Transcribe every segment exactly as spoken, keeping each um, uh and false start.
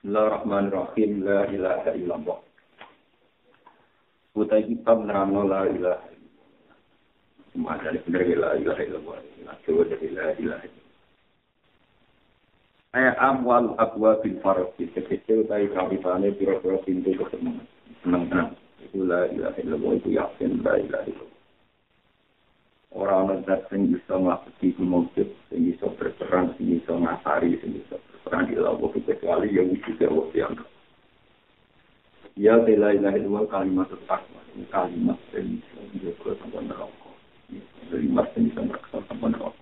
Bismillahirrahmanirrahim. La ilaha illallah. Utai kita menerangkan la ilaha. Semua dari benar la ilaha illallah. Nasib dari la ilaha. Ayat awal abwa bil farq. Sekecil utai kami tanya pura-pura pintu ketemu. Senang-senang. Itu la ilaha illallah. Itu yakin la ilaha illallah. Orang-orang datang bisa melakuti kemungkinan. Yang bisa berperang. Yang bisa ngasari. Yang bisa perang ilah wa kecuali yang wujud wa tiang. Ya la ilaha illallah kalimat takwa, kalimat yang disebut dengan roko. Kalimat yang disebut dengan roko.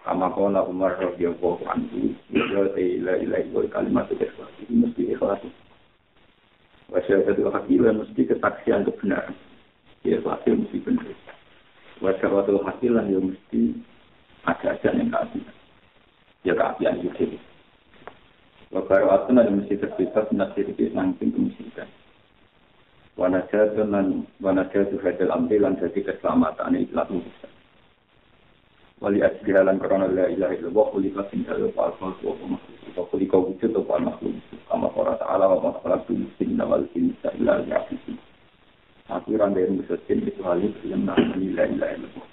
Kama qala Umar radhiyallahu anhu, ya la ilaha illallah kalimat takwa. Ini mesti ikhlas. Wasyahatul haqqi mesti kesaksian kebenaran. Ya pasti mesti benar. Wasyahatul haqqi ya mesti ada-ada yang keadilan. Ya keadilan itu. Wabarakatun ada mesti terbebas nasir di samping kemusikan. Wanajatun dan wanajatu hadal amri lan jadi keselamatan Islam kita. Wali asyilan kerana la ilaha illallah kulikat tinggal palsu atau makhluk. Kulikau wujud atau makhluk. Kama Allah Taala wa makhluk sinna wal sinna ilah yakin. Akhiran dari muslim itu halus yang nabi la ilaha illallah.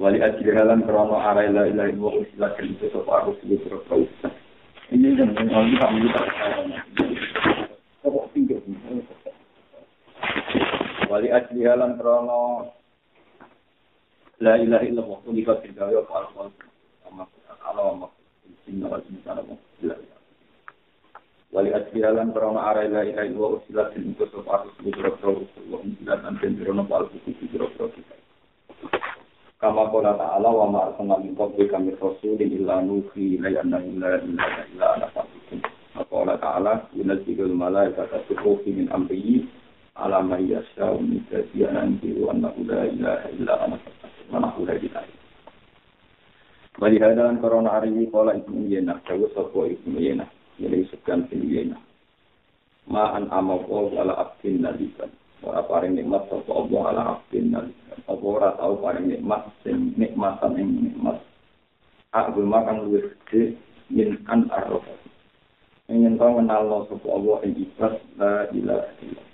Wali asyilan kerana arai la ilaha illallah kulikat tinggal palsu atau makhluk. Ini yang orang kami tak tahu. Kau tinggal. Wali asli halan kerana la ilaha illallah kulikat tidak ada falsafah. Alam alam insan insan. Wali asli halan kerana arah la ilaha illallah usilat untuk separuh seluruh terus dan anten kerana falsafah seluruh terus. Kama qala ta'ala wa ma arsalna min qablika min rasulin illa nuhi ilayhi anna la ilaha illa ana fa'budun. Qala ta'ala yunazzilu malaikata biruhi min amrihi ala man yasha'u min ibadihi wa anna la ilaha illa ana fa'budun. Wali hadan korona ari qala ibnu yana jawu sapa ibnu yana yaitu sekan yana. Ma an amaqul ala abdin nalikan. Ora paring nikmat sapa Allah ala abdin nalikan. Apa orang tahu paling nikmat, nikmatan yang nikmat. Aku makan luwih gede, minkan arrofat. Ingin tahu kenal Allah sebab Allah yang ikhlas, la ilaha illallah.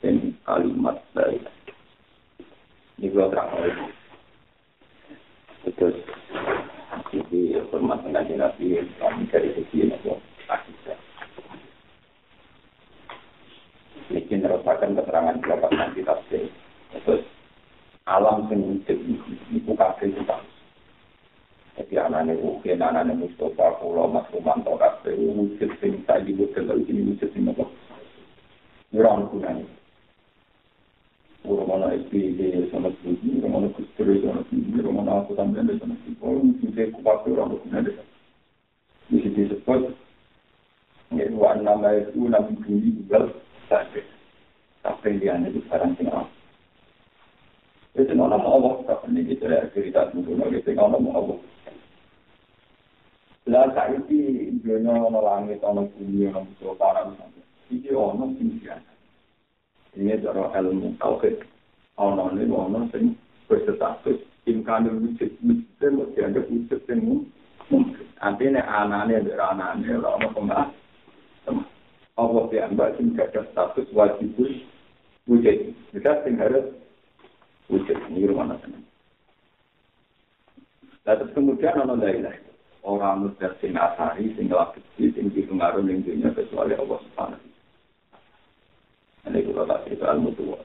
Dan kalimat la ilaha. Ini kalau terakhir. Terus, jadi hormat ngaji Nabi, kami dari segi Allah, akidah. Ini merupakan keterangan berapa nanti tafsir. Terus, alam penyidik itu kabel itu tak. Jadi anak-anak mungkin, anak-anak Mustafa, Pulau, Mas Romanto, kabel, wujud yang tadi, wujud ini, wujud yang apa. Murang gunanya. Murang anak S P D, sama sebuah, murang anak Kusteri, sama sebuah, murang anak aku sampai ada sama sebuah, wujud yang kupas, murang gunanya. Di situ sebut, yaitu nama itu, nama bunyi juga, kabel. Kabel dia anak itu sekarang tinggal. Itu nama Allah tak pernah kita lihat cerita tentang orang itu nama Allah. Lalu saya di dunia orang langit orang bumi orang itu barang sahaja. Ini orang tinggian. Ini cara ilmu tauhid. Orang ni orang yang berstatus imkan wujud wujud mesti ada wujud yang mungkin. Antara anak ni ada anak ni orang pemah. Allah yang berjin kerja status wajib wujud. Kita harus wujud ini rumah nasional. Lalu kemudian orang lain lagi orang muda sehingga hari sehingga kecil sehingga pengaruh lingkungannya kecuali Allah Subhanahu. Ini kalau tak cerita ilmu tua.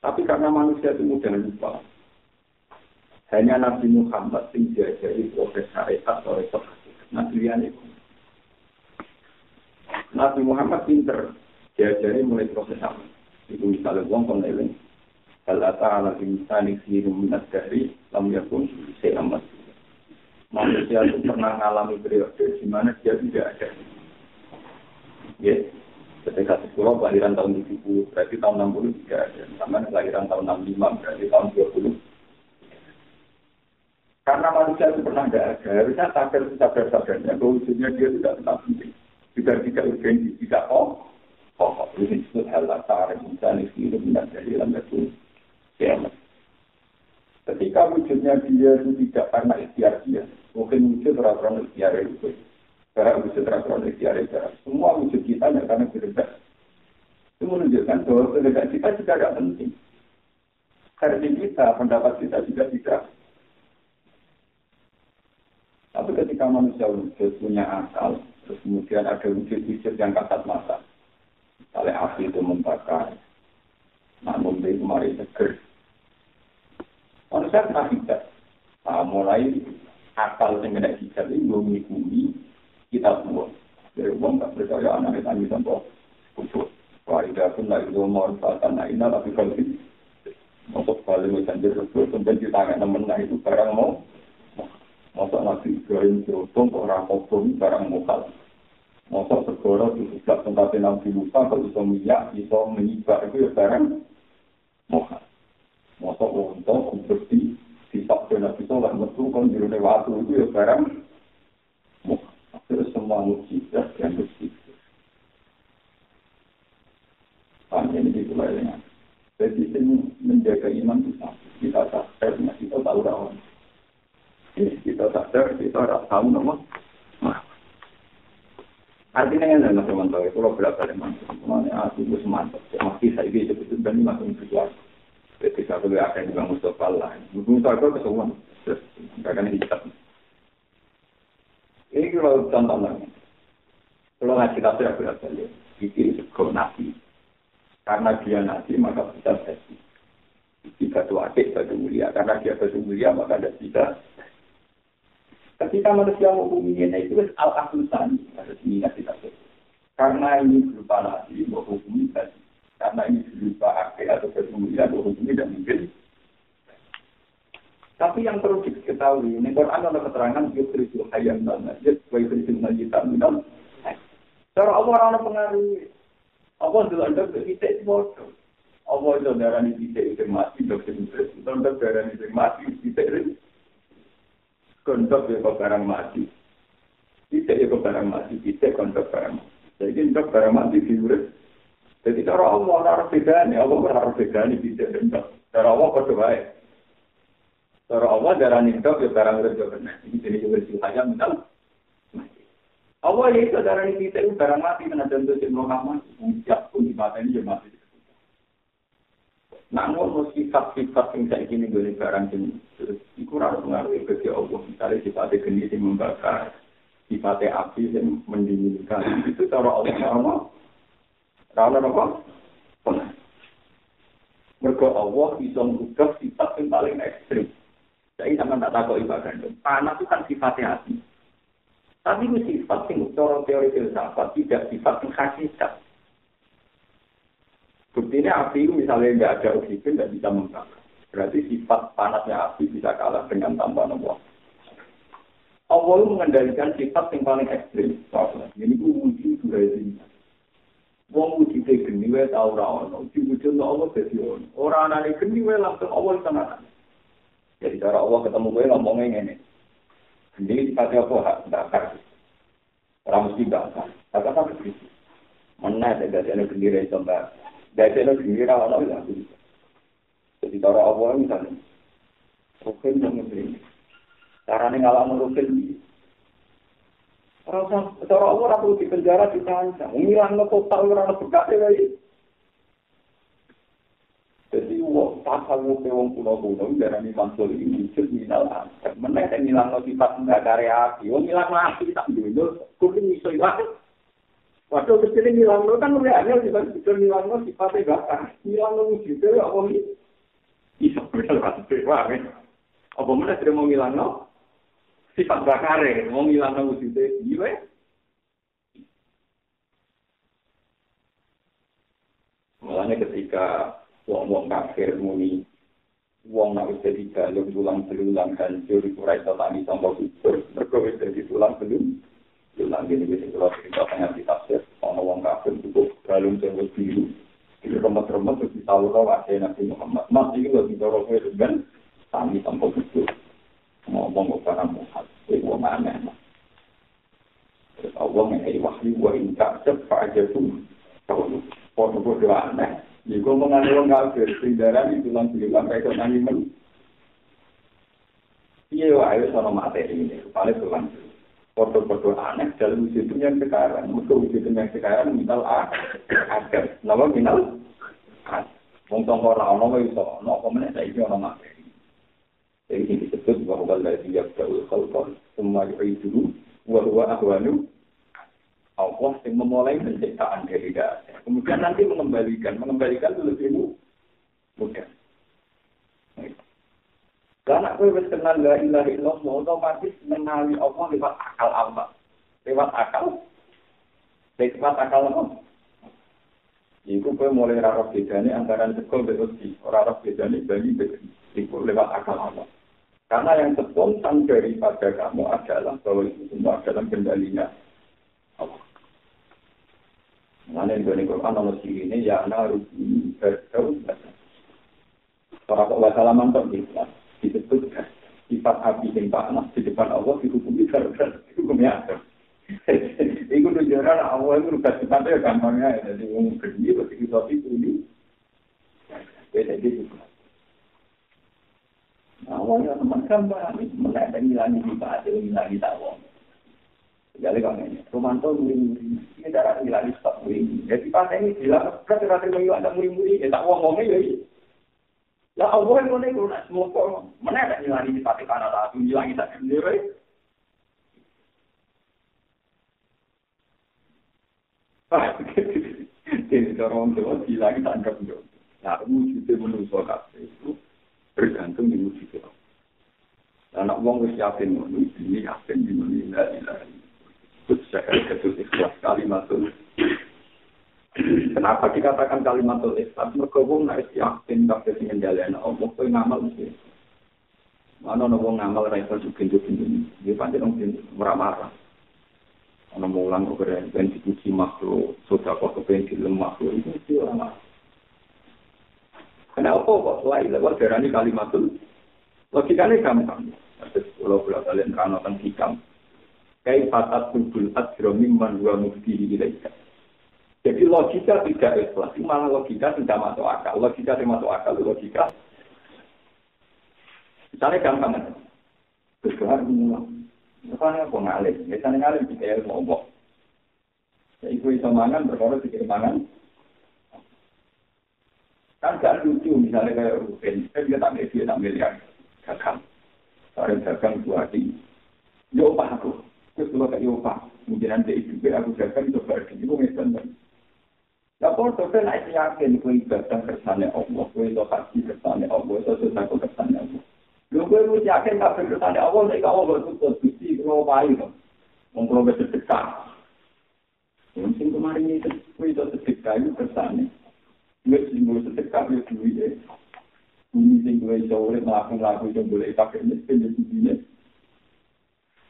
Tapi karena manusia itu mudah lupa, hanya Nabi Muhammad yang diajari proses syariat oleh Nabi Muhammad. Nabi Muhammad pinter diajari mulai proses apa? Itu misalnya uang pengeliling. Kalau ta'ala insani sirum minat dari lam yakun selamat. Manusia itu pernah mengalami periode di mana dia tidak ada. Ya, ketika sekolah lahiran tahun tujuh puluh berarti tahun enam puluh tidak ada. Sama lahiran tahun enam puluh lima berarti tahun dua puluh. Karena manusia itu pernah tidak ada, harusnya sadar sadar sadarnya bahwasanya dia tidak pernah penting. Tidak tidak urgensi, tidak oh. Oh, ini disebut Allah ta'ala insani sirum minat dari lam yakun. Ketika wujudnya dia itu tidak karena ikhtiar dia, mungkin wujud orang-orang ikhtiar itu. Barang wujud rasionalisi ada jarak. Semua wujud kita nyatakan berbeda. Itu menunjukkan bahwa perbedaan kita juga tidak penting. Karena kita, pendapat kita juga tidak. Tapi ketika manusia wujud punya asal, terus kemudian ada wujud-wujud yang kasat mata. Misalnya api itu membakar, namun dia kemarin seger. Manusia tak hijab. Nah, mulai akal yang kena hijab ini mengikuti kita semua. Jadi, orang tak percaya anak-anak yang sampai kucuk. Waidah pun tak itu morfatan na'ina, tapi kalau ini. Masuk paling misalnya tersebut, sampai kita agak teman itu barang mau. Masuk nasi Ibrahim diotong, orang obong, barang mokal. Masuk segera di sebelah tempat yang nabi lupa, kalau bisa minyak, bisa menyibar itu ya barang mokal. Masa untuk seperti sifat dan nabi sholah metu kan dirune waktu itu ya barang terus semua mujizat yang bersikir paham ini ditulah dengan jadi ini menjaga iman kita kita sadar, kita tahu rawan kita sadar, kita tak tahu nama artinya yang ada teman-teman itu kalau berapa teman aku itu semantap masih saya bisa dan masih bersuara. Jadi saya boleh akan juga Mustafa lah. Mustafa itu semua, akan dihitam. Ini kalau contohnya, kalau nasi tafsir aku dah beli, ini kalau nasi, karena dia nasi maka kita nasi. Jika tu adik batu mulia, karena dia batu mulia maka ada kita. Ketika manusia menghubunginya itu al-ahlusan, ada sini nasi tafsir. Karena ini berupa nasi, menghubungi nasi. Karena ini berupa akeh atau kesemuliaan, hukum ini tidak mungkin. Tapi yang perlu diketahui, ini Quran ada keterangan yutrisul hayyan dan najis, wa yutrisul najita minal. Cara Allah ada pengaruh. Allah juga ada kita semua. Allah itu darah ini kita itu mati, dokter itu darah ini mati, kita itu kontak ke barang mati. Kita itu barang mati, kita kontak barang. Jadi kontak barang mati figure. Jadi cara Allah harus bedani, Allah harus bedani tidak rendah. Cara Allah berdoa. Cara Allah darah hidup ya barang rendah benar. Ini jadi bersihaya benar. Allah itu darah hidup barang mati benar contoh si Muhammad ucap pun dibatani ya mati. Namun sifat-sifat yang saya kini boleh barang jenis itu harus mengaruhi bagi Allah. Misalnya sifatnya geni yang membakar, sifatnya api yang mendinginkan. Itu cara Allah Allah. Raulah apa? Pernah. Mereka Allah bisa mengubah sifat yang paling ekstrim. Jadi sama tak takut ibadah. Panas itu kan sifatnya hati. Tapi itu sifat yang secara teori filsafat tidak sifat yang hakikat. Buktinya api itu misalnya tidak ada oksigen tidak bisa membakar. Berarti sifat panasnya api bisa kalah dengan tambahan Allah. Allah mengendalikan sifat yang paling ekstrim. Jadi itu wujud dari sini. Wong uji tegeni wae ta ora ono, uji wujud Allah dadi ono. Ora anane geni wae langsung awal tenan. Jadi cara Allah ketemu wae ngomongnya ngene. Jadi dipati apa hak bakar. Ora mesti bakar. Bakar apa begitu. Mana ada dadene geni wae tambah. Dadene geni ora ono ya. Jadi cara Allah misalnya. Oke nang ngene. Carane ngalahno rukin. Orang cara Allah perlu di penjara di sana. Umiran lo total orang berkat ya lagi. Jadi uang tak kalau peluang pulau pulau darah ni mantul ini cerminal. Mana saya hilang lo sifat enggak karya api. Uang hilang api tak dulu. Kuring isu hilang. Waktu kecil hilang lo kan reanya sifat cerminal lo sifat terbakar. Hilang lo wujud ya uang ini. Isu berlalu berlalu. Apa mana saya mau hilang lo? Sifat bakare, wong ilang nang wujudé piye? Mulane ketika wong-wong kafir muni wong nak wis dadi dalem tulang-tulang hancur ora iso tani tanpa kubur, mergo wis dadi tulang belum. Tulang iki wis ora kita tanya di tafsir, ana wong kafir cukup dalem terus biru. Iki romat-romat wis tau ora wae Nabi Muhammad. Mas iki wis doro kowe ben tani tanpa kubur. Ngomong kepada Muhammad, itu mana? Allah mengenai wahyu wahyu tak cepat aja tu, kalau kalau berdoa mana? Jika mengenai orang kafir, tindaran itu langsung dilakukan oleh Nabi. Ia wahyu soal materi ini, paling berlangsung. foto-foto aneh dalam wujudnya sekarang, untuk wujudnya sekarang minal adat, nama minal adat. Mungkin orang orang itu, orang komunis itu orang macam ni. Jadi disebut bahwa Allah tidak tahu kalau semua itu wahwa ahwanu. Allah yang memulai penciptaan dari dasar, kemudian nanti mengembalikan, mengembalikan itu lebih mudah. Karena aku harus kenal la ilaha illallah, otomatis mengenali Allah lewat akal Allah, lewat akal, lewat akal Allah. Iku pun mulai rarok bedane antara sekol berusi, rarok bedane bagi bagi, iku lewat akal Allah. Karena yang spontan daripada kamu adalah bahwa itu semua dalam kendalinya Allah. Mengenai dengan Quran analogi ini, ya narubi bertau dasar. Orang Allah salaman terbiasa. Disebut sifat api yang panas di depan Allah dihukumi darurat hukumnya ada. Iku tujuan Allah itu bukan sifatnya gampangnya, jadi orang berdiri berarti kita pilih. Jadi itu. Awalnya teman gambar ini melihat nilai kita ada nilai kita awam. Jadi kalau ini romanto murid-murid ini darah nilai staf murid. Jadi pasal ini jelas rata-rata kalau ada murid-murid tak awam-awamnya jadi. La Allah yang mana itu nak semua kau mana ada nilai di satu tanah lah, nilai kita sendiri. Ah, jadi orang tua nilai kita anggap jauh. Nah, wujud manusia kata itu bergantung di wujud Allah. Dan nak wong siapin manusia ini, siapin di mana nilai. Khususnya ketika ikhlas kalimatul. Kenapa dikatakan kalimatul ikhlas? Mereka wong nak yakin bakal sing njalane Allah kuwi ngamal mesti. Ana ana wong ngamal ra iso sugih-sugih. Dia pancen wong marah-marah. Ana mulang kok keren ben dicuci makhluk, sudah kok ben dilemah kuwi mesti ora. Kenapa kok wae lewat derani kalimatul? Logikane gampang. Terus kula-kula kalian kan nonton hikam. Kaifatat kubul ajrami man wa muftihi ilaika. Jadi logika tidak ikhlas, malah logika tidak masuk akal. Logika tidak masuk akal, logika. Misalnya gampang. Kesalahan mengulang. Misalnya aku ngalir. Misalnya ngalir di kail ngomong. Jadi aku bisa mangan, berkorot di mangan. Kan gak lucu, misalnya kayak Ruben. Saya juga tak milih, tak milih yang gagal. Soalnya gagal itu hati. Ya opah aku. Terus kalau tak ya opah. Mungkin dia itu aku gagal, coba di ibu misalnya. Lapor tu saya nak yakin kui bertang kersane Allah, kui itu hati kersane Allah, itu sesuatu kersane Allah. Lu kui mesti yakin tapi kersane Allah, mereka Allah bersusun suci kalau baik, mengkau bersedekah. Mungkin kemarin itu kui itu sedekah itu kersane, kui singgung sedekah itu duit, kui singgung itu oleh melakukan laku yang boleh pakai mesin dan sebagainya.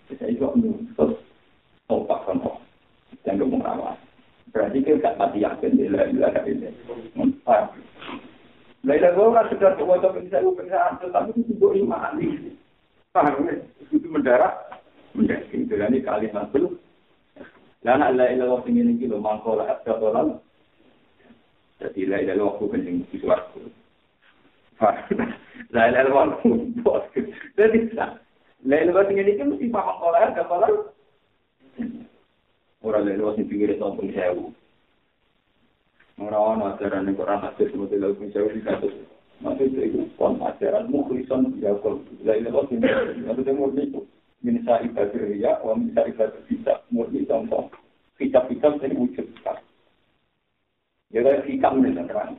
Saya itu nusus tolak kono, jangan mengawas. Berarti kita tak pati yakin dia lah dia dah ini. Mantap. Laila gua nak sedar tu, waktu pencari pencarian tu, tapi tu buat iman. Faham ni? Itu mendarat, mendarat. Itu lah ni kali satu. Dan Allah ilah waktu ini kita mangkol ada orang. Jadi laila waktu pencari sesuatu. Faham? Laila waktu bos. Jadi tak. Laila waktu ini kita mesti mangkol ada orang. Orang lain masih pikir tentang penjauh. Orang orang ajaran yang Quran ajar semua tentang penjauh di kasus. Masih itu pun ajaran mukhlisan penjauh. Lain lagi ada yang murni itu. Minta ibadah dia, orang minta ibadah kita murni contoh. Kitab-kitab yang diucapkan. Jadi kitab menerangkan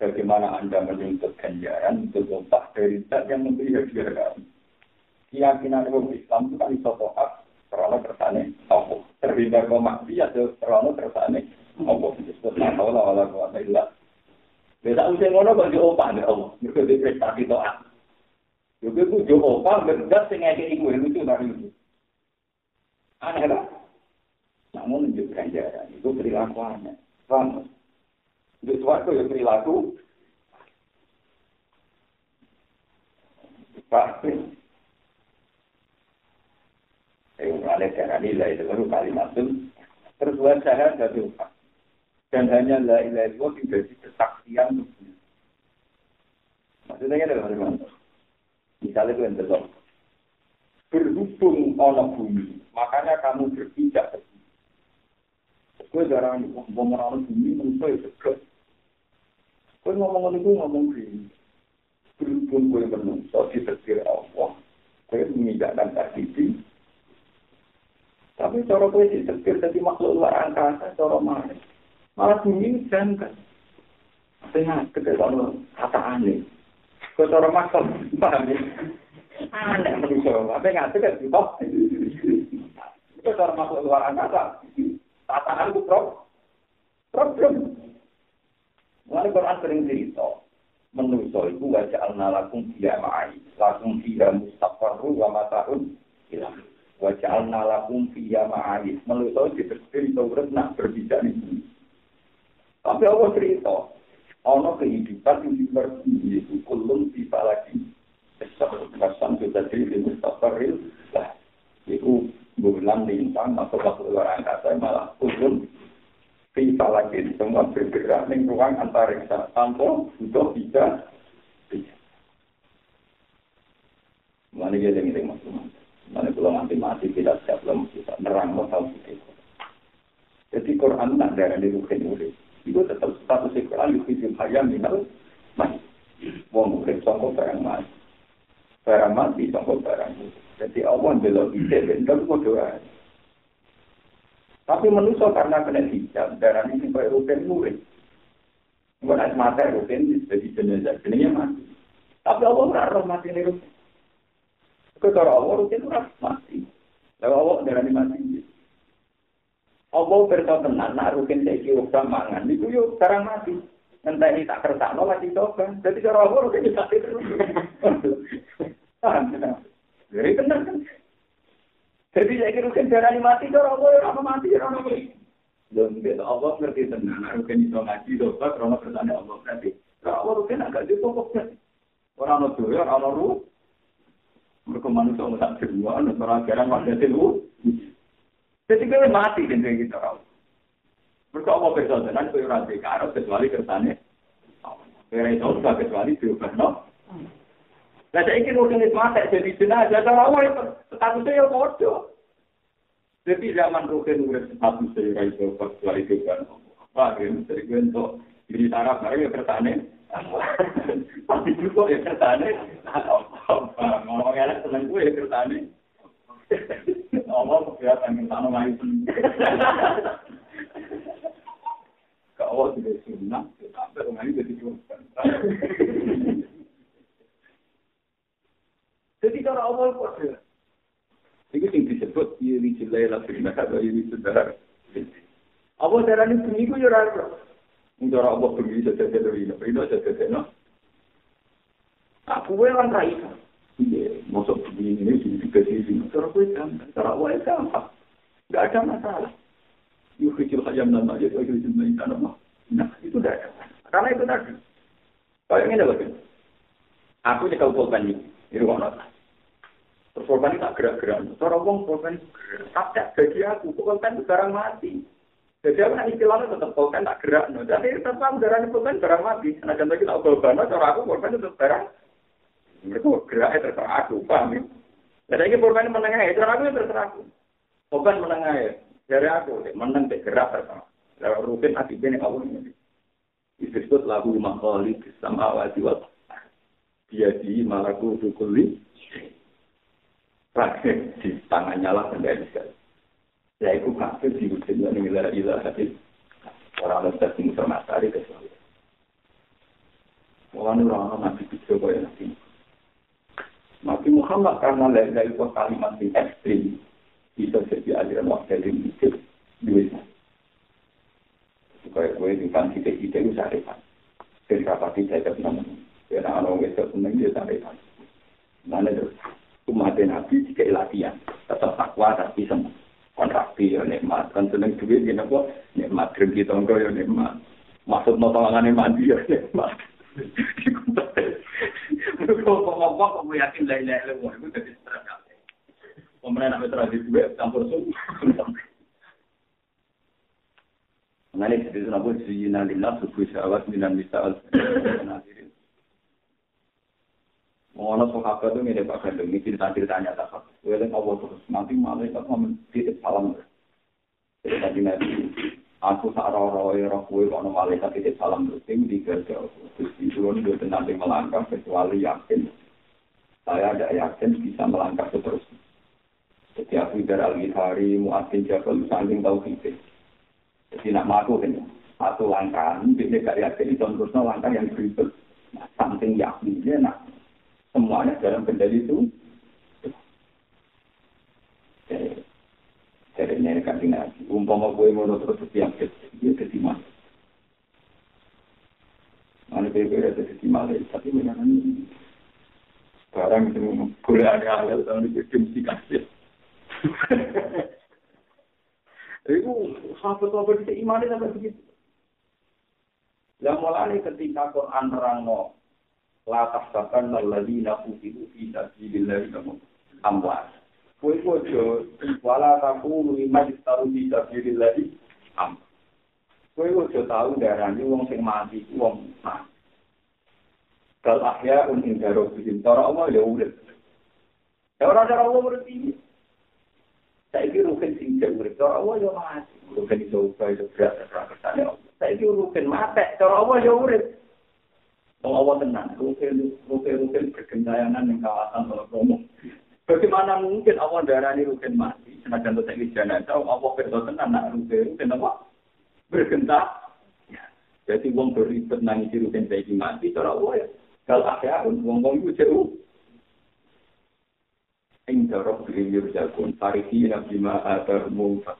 bagaimana anda menuntut ganjaran untuk otak dari zat yang memberi hadiah. Keyakinan orang Islam itu kan isotohak. Terlalu tersane, Allah terhindar komak dia terlalu tersane, Allah disebut Allah Allah Allah Allah. Beda usia mana bagi opah ni Allah, juga di prestasi doa. Juga tu jauh opah berdas sengaja ikut lucu dari itu. Aneh lah. Namun menunjukkan jalan itu perilakuannya. Ramus. Itu suatu yang perilaku. Pasti. Oleh karena nilai itu baru kalimat itu terus wajah dari upah dan hanya la ilaha illallah menjadi kesaksian dunia. Maksudnya ada bagaimana? Misalnya itu yang terlalu berhubung oleh bumi, makanya kamu berpijak ke bumi. Saya jarang ngomong orang bumi, manusia itu sebelah. Saya ngomong itu ngomong bumi. Berhubung gue manusia, ditetir Allah, saya menginjakkan takdiri. Tapi cara gue ditetir dari makhluk luar angkasa, cara mana? Malah bumi ini jangka. Tengah, ketika kata aneh. Saya cara makhluk, paham ya? Aneh menurut saya, tapi nggak ada di top. Itu cara masuk luar angkasa. Tataan itu prop, prop, prop. Mulai Quran sering cerita, menurut saya itu wajah al-nalakum fiyamai, lakum fiyam mustafarru wa matahun hilang. Wajah al-nalakum fiyamai, menurut saya kita cerita urut nak berbicara ini. Tapi Allah cerita, Allah kehidupan yang dipercaya itu kulun tiba lagi. Kesan kita diri di Mustafaril lah, itu bulan lintang atau waktu luar angkasa malah turun kita lagi semua bergerak di ruang antariksa tanpa untuk bisa mana dia dengar maksudnya mana kalau nanti mati kita siap belum kita nerang masalah itu. Jadi Quran nak dari rukin urus itu tetap status Quran itu hayam minal mati, wong urus sanggup barang mati. Barang mati, sangkut barang. Jadi Allah belok ide, belok kodohan. Tapi manusia karena kena hijab, darah ini sampai rutin murid. Bukan mata rutin, jadi jenazah jenazah mati. Tapi Allah merah mati ini rutin. Kecara Allah rutin merah mati. Lalu Allah darah ini mati. Allah berkata tenang, nak rutin saya kira mangan. Itu yuk, sekarang mati. Entah ini tak kerja, no lagi coba. Jadi cara Allah rutin tak tidur. Jadi benar kan? Jadi saya kira kan darah ini mati, cara Allah apa mati, cara Allah. Jangan beda Allah berarti tenang. Rukin itu ngaji, doa, karena kerjaan Allah berarti. Cara Allah rutin agak ditutup. Orang itu ya, orang itu mereka manusia tak terima, orang jarang makan telur. Jadi kita mati dengan kita Allah. Mereka Allah bersaudara, itu orang dekaruh, kecuali kertanya. Mereka itu juga kecuali diubah, no? Nah, saya ingin urus masak jadi jenazah, cara Allah, statusnya ya bodoh. Jadi, zaman rukin urus statusnya, mereka itu kecuali diubah, no? Bagaimana, jadi gue untuk diri taraf, mereka kertanya. Pasti juga ya kertanya. Ngomong-ngomongnya senang gue ya kertanya. Allah, ya, tangan tanah lain senang. Kalau tidak sunnah, sampai rumah ini jadi cukup. Jadi cara awal kok. Jadi yang disebut ini jilailah firman Allah ini saudara. Awal cara ini seminggu jurar. Cara awal pergi saja dari ini, ini saja sana. Aku yang raih. Iya, masuk di ini di sini. Cara awal kan, cara awal kan. Enggak ada masalah. Yukhrijul hayya minal mayyit wa yukhrijul mayyita minal hayy. Nah, itu dah. Karena itu tadi. Kayak ini loh. Aku dikau korban ini, itu orang. Terus korban itu tak gerak-gerak. Cara wong korban tak bagi aku, korban itu barang mati. Jadi aku nak istilahnya tetap korban tak gerak. Jadi tetap darahnya korban barang mati. Nah, contoh kita korban, cara aku korban itu barang. Mereka geraknya terserah aku, paham ya? Jadi ini korban menengah, cara aku terserah aku. Korban menengah ya. Dari aku, menang bergerak pertama. Lalu rutin akhirnya yang awal ini. Disebut lagu makhluk sama wajibat. Dia di malaku dukuli. Praktek di tangannya lah sendiri sekali. Ya itu kafir di wujudnya nilai ilah hati. Orang lestari musuh matahari kecuali. Mungkin orang-orang masih pikir boleh nanti. Nabi Muhammad karena dari kalimat yang ekstrim. Bisa jadi aliran wakil yang hidup duitnya. Kalau gue dikan kita-kita itu saripan. Dari rapati saya tak pernah menang. Karena orang itu senang dia saripan. Mana itu? Umatnya Nabi jika latihan. Tetap takwa tapi senang. Kan rapi ya nikmat. Kan senang duit ya nikmat. Gergi tonggo ya nikmat. Maksud notongannya mandi ya nikmat. Kalau ngomong kamu yakin lain-lain semua. Itu jadi seragam. Pemerintah menerima duit campur susu. Mengenai itu nabi Syiina lillah suku syawat minan misal. Orang sahabat tu mirip Pak Kandung, ini cerita-ceritanya sahabat. Kemudian awal terus, nanti malaikat membidik salam. Tadi nanti, aku saroroi rohwe kalau malaikat bidik salam terus, ini dikerja. Terus disuruh dia nanti melangkah, kecuali yakin. Saya tidak yakin bisa melangkah terus. Jadi aku dari Al-Ghifari, Mu'adzin, Jabal, Sangking, tahu kita. Jadi nak maku kan, satu langkah, bidik tidak yakin, itu terusnya langkah yang berikut. Samping yakin, dia nak. Semuanya dalam kendali itu. Jadi ini kan dengan umpama gue mau terus setiap dia ketimah. Mana berbeda ketimah lagi, tapi memang ini barang itu boleh ada hal yang dikasih. Itu sahabat-sahabat kita imannya sampai begitu. Yang mulai ketika Quran terangno. Latah sakan laladi naku itu tidak dilihat kamu amwal. Kau itu walau aku lima tahun tidak dilihat am. Kau itu tahu darah ni uang seng mati uang mati. Kalau akhir uning darah begini, darah awal ya udah. Darah darah awal berarti. Saya kira rukin singkat berarti darah awal ya mati. Rukin itu baik berat berat berat. Saya kira rukin mati darah awal ya udah. Kalau awak tenang, rukin-rukin bergentayangan di kawasan kalau ngomong. Bagaimana mungkin awak darah ini rukin mati? Karena jantung teknis jana itu, awak berdoa tenang, nak rukin-rukin apa? Bergenta. Jadi orang beribet nangis di rukin saya mati, cara awak ya. Kalau akhirnya, orang-orang itu jauh. Ingdarok diri yurjagun, tariki nabjima adar mufat.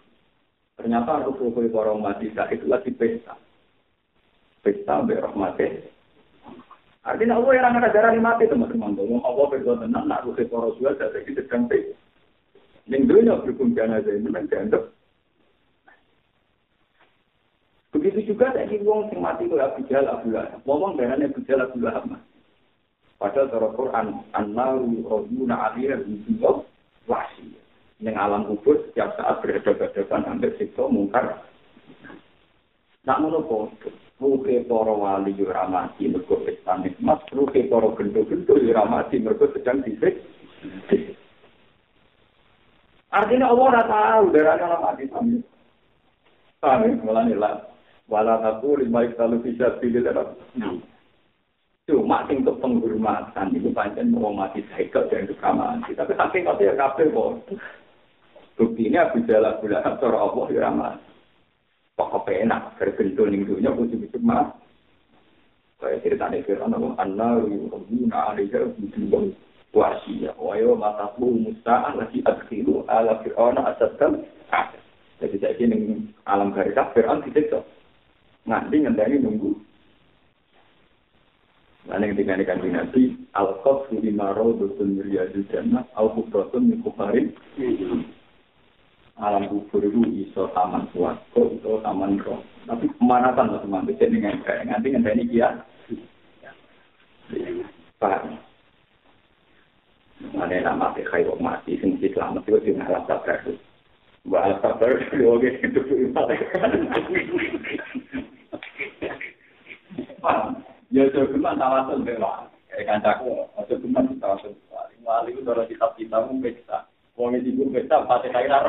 Ternyata rukin-rukin orang mati, itu lagi pesta. Pesta berrahmatnya. Artinya Allah yang ada darah mati teman-teman. Allah berdoa tenang, nak rugi para suat, jadi kita cantik. Yang dunia berkumpulan aja, memang cantik. Begitu juga saya kira mati itu Abu Jahal Abu Lahab. Ngomong darahnya Abu Jahal Abu Lahab. Padahal dalam Quran, An-Naru Rasulullah Aliyah Rasulullah Wasi. Yang alam kubur setiap saat berhadapan-hadapan hampir siksa mungkar. Tak menopong. Ruhe para wali yuramati mergo pesta nikmat, ruhe para gendho-gendho yuramati mergo sedang disik. Artinya Allah ora tahu darane lan ati sampe. Sampe mulane la wala nabur maik talu bisa pilih darah. Cuma sing tok penghormatan iku pancen menghormati saiki dan kekaman. Tapi saking kabeh kabeh kok. Buktine Abu Jahal Abu Lahab cara Allah yuramati. Kok penak berbentuk ning dunya kudu cuma saya ceritane firman Allah anna yuruna alaiha bitul wasiya wa yawma taqum musta'an lati adkhilu ala fir'auna asatan ada jadi jadi ning alam garis fir'aun ditekso nganti ngendani nunggu nang dikane kanthi nabi al-qasru limaradun riyadul jannah au qutratun min kufarin alam kubur itu iso taman suatu, iso taman roh. Tapi kemanatan lah teman, bisa dengan kaya. Nanti dengan ini kia. Paham. Ini nak mati, kaya mati. Sini selamat, itu dengan alat sabar. Mbak alat sabar, oke, itu imat. Paham. Ya, cuma tawasul berlaku. Kayak kancaku, cuma tawasul berlaku. Wali itu dalam kitab-kitab, mungkin kita. Wong iki guru pesta pate kairar.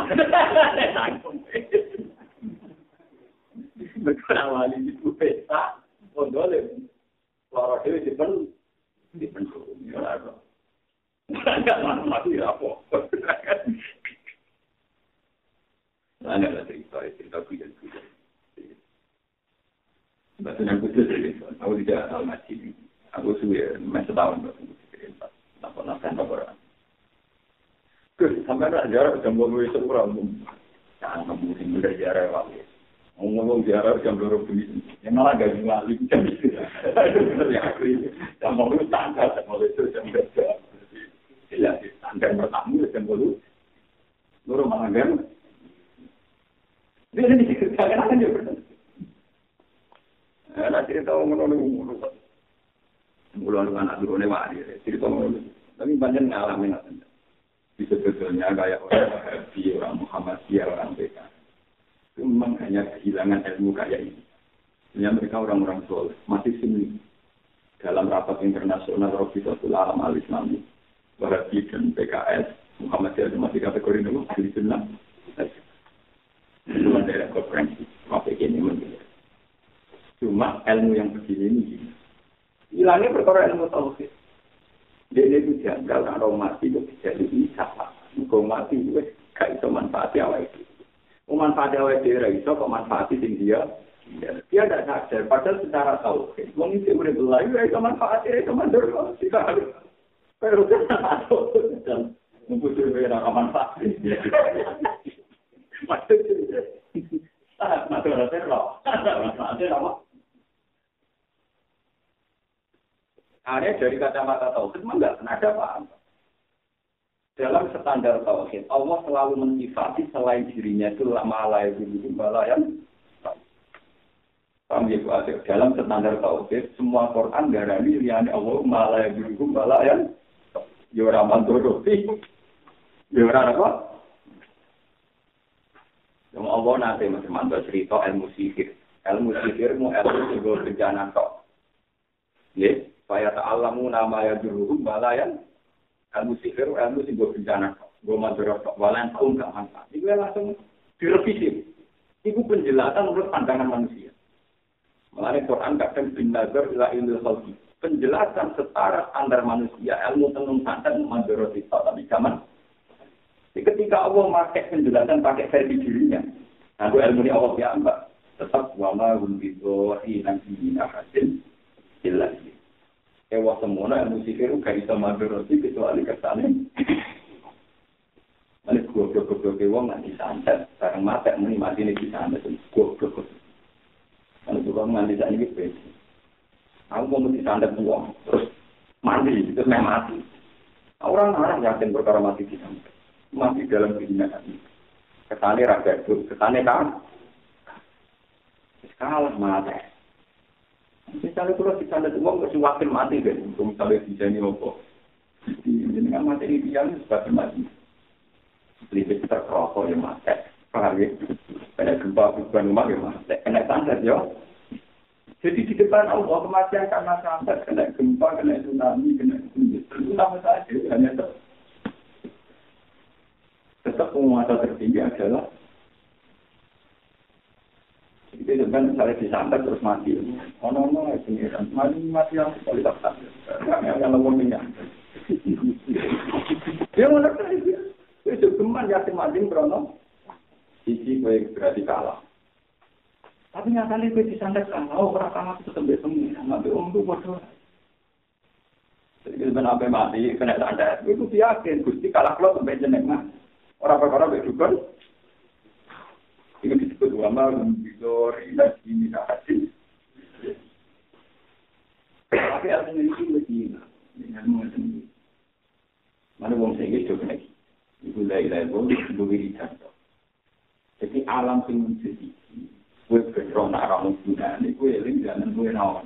Mereka wali itu pesta, pondole. Loro dhewe dipen dipen ora kok. Enggak mati rapo. Ana la cerita itu tak kuyen kuyen. Bahasa nang kudu cerita, aku tidak tahu mati. Aku suwe mesti tahu nang kudu cerita. Tak pernah kan ora. Sampai nak jarak jam dua itu kurang. Jangan kamu tinggal jarak lagi. Ngomong jarak jam dua itu yang malah gak lima lima jam itu. Jam dua itu tanggal jam dua itu jam berapa? Ia tanggal pertama jam dua. Loro malah gak. Dia ni cerita kan dia berapa? Ada cerita orang orang umur. Bulan bulan aduh ni wali. Cerita orang. Tapi banyak ngalamin ada. Sebetulnya kayak orang Wahabi, orang Muhammadiyah, orang P K. Itu memang hanya kehilangan ilmu kayak ini. Sebenarnya mereka orang-orang soleh, masih sini. dalam rapat internasional Rafidatul Alam Al-Islami, Wahabi dan P K S, Muhammadiyah masih kategori dulu, ahli sunnah, luar daerah konferensi, apa ini menjadi. Cuma ilmu yang begini ini, hilangnya perkara ilmu tauhid. Dia itu janggal, kalau mati itu jadi isapa, kalau mati itu tidak bisa manfaat awal itu. Manfaat awal itu tidak bisa, kok manfaat itu dia. Dia tidak sadar, padahal secara tauhid mungkin dia boleh berlaku, dia bisa manfaat, dia bisa manfaat, dia bisa manfaat pero dia tidak tahu mungkin dia tidak manfaat maksudnya sangat masalah terlalu masalah apa? Aneh dari kacamata tauhid memang tidak pernah ada paham dalam standar tauhid Allah selalu mensifati selain dirinya itu lama layak itu balayan kami berada dalam standar tauhid semua Quran darani liyane Allah malah guru malah ya yo ora mandoro sih yo ora apa yang Allah nate macam cerita ilmu sihir ilmu sihir mu ilmu sego bencana tok nggih saya ta'allamu nama ya guru malah ya ilmu sihir ilmu sego bencana go mandoro tok walan pun gak manfaat iki langsung direvisi iku penjelasan menurut pandangan manusia. Mengenai Quran kadang binazar ila ilmu khalqi. Penjelasan setara standar manusia ilmu tenung santan mandoro sita tapi zaman. Ketika Allah pakai penjelasan pakai versi dirinya. Aku ilmu ini Allah ya Mbak. Tetap wa ma bidzori lan dina hasil illa bi. Ewa semono ilmu sihir uga iso mandoro sita kecuali kesane. Malik goblok-goblok wong nganti santet bareng matek muni matine disantet goblok. Kalau juga mandi saat ini berbeza. Aku mau mesti standar buang, terus mandi, terus main mati. Orang-orang yakin perkara mati di sana, mati dalam kehinaan. Ketane raga itu, ketane kan? Sekalah mati. Misalnya kalau di standar buang, terus wakil mati deh. Misalnya di sini apa? Di dengan materi biang sebagai mati. Lebih terkerokok yang mati. Paham? Kena gempa bukan rumah yang mati. Kena santet ya. Jadi di depan Allah kematian karena santet, kena gempa, kena tsunami, kena banjir. Itu sama saja. Hanya tetap. Tetap penguasa tertinggi adalah. Jadi dengan misalnya disantet terus mati. Oh no no, ini mati mati yang kualitas santet. Kami akan lembutnya. Dia menurut saya itu teman yatim ading berono. Sisi baik berarti kalah. Tapi nyatanya gue disantet kalah. Oh, orang kalah itu tembik-tembik. Sampai om itu bodoh. Jadi kita sampai mati, kena santet. Gue itu yakin. Gusti kalah kalau sampai jenek. Orang-orang baik juga. Ini disebut ulama. Membizori. Ini tak hasil. Tapi artinya itu begini. Dengan mengenai. Mana orang sehingga itu kena. Ibu lain-lain. Ibu wiridan. Jadi alam sing siji. Wis petrona alam sudah niku eling jaman kuwi naon.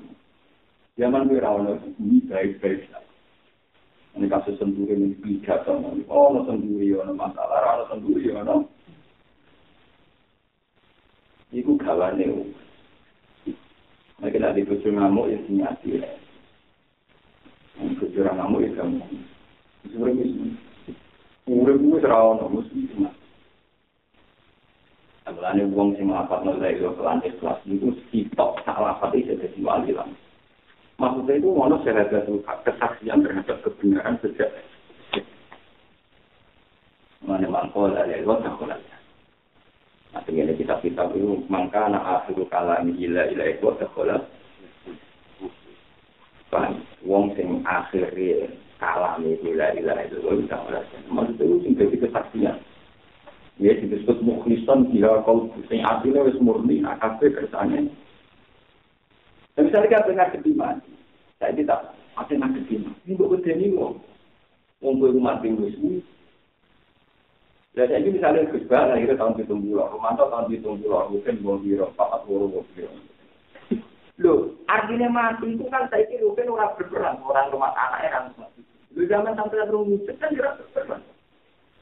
Jaman kuwi rawono iki baik-baik saja. Nek kasus sendiri ning pikat ono, ono sendiri ono masalah, ono sendiri ono. Iku kalane u. Nek ada dipecung ngamuk ya sing ati. Iku jurang ngamuk ya kamu. Sebenarnya urip wis ra ono mesti mesti. Alane wong sing lapat nolai yo kelanir kelas itu sitok salah pati jadi wali lah. Maksudnya itu ono serata kesaksian terhadap kebenaran sejak. Mane mangko lare wong sekolah. Artinya kitab-kitab itu mangka ana akhiru kala ila ila iku sekolah. Pan wong sing akhire kalame ila ila itu wong sekolah. Maksudnya itu kesaksian. Ya disebut mukhlisan bila kalau sing adile wis murni akase kersane. Tapi salika benar ketiman. Saya tidak ada nak ketiman. Ini buku deni mo. Wong kuwi mati wis. Lah saiki misalnya Gus Bah lahir tahun tujuh puluh, Romanto tahun tujuh puluh, mungkin wong biro empat puluh wong biro. Lho, artine mati itu kan saiki rupen ora berperan, orang rumah anake kan mati. Lho zaman sampeyan rumus kan ora berperan.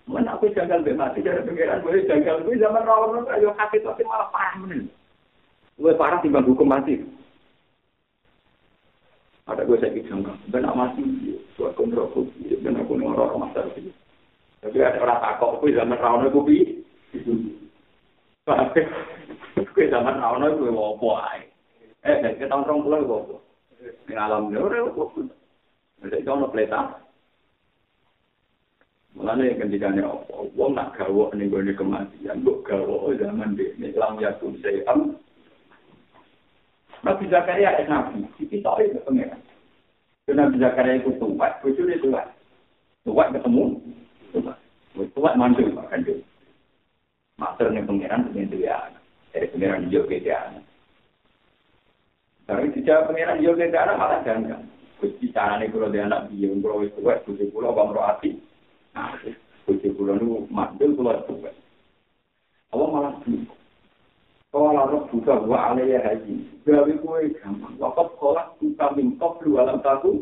Mana aku janggal be mati dari pengiran boleh janggal gue zaman rawon rawon ayo kaki tapi malah parah menil. Gue parah timbang hukum mati. Ada gue saya pikir enggak. Dan nak mati dia. Suat komprok kopi. Dan aku nongkrong masalah dia. Tapi ada orang takok aku zaman rawan kopi. Pakai. Aku zaman rawan aku mau buat. Eh, kita tahun rong pulau aku. Di alam dia orang aku. Ada orang pelita. Mulanya ketika ni aku, aku nak gawe ni gue ni kematian. Buk gawe zaman dia ni lam yakin saya am. Nabi Zakaria ada Nabi, kita tahu itu pengeran. Nabi Zakaria itu tuat, bucu dia tuat. Tuat ketemu, tuat. Tuat mandu, makan dia. Masternya pengeran, pengeran dia anak. Dari pengeran dia ke dia anak. Tapi sejak pengeran dia ke dia anak, malah jangan. Bucu caranya kalau dia anak, dia berlalu tuat, bucu pulau, bang rohati. Bucu pulau itu mandu, pulau tuat. Allah malah tuat. Kalau roh buka buat alaya haji, gawe kue gampang. Wakaf sekolah buka mingkop dua dalam satu.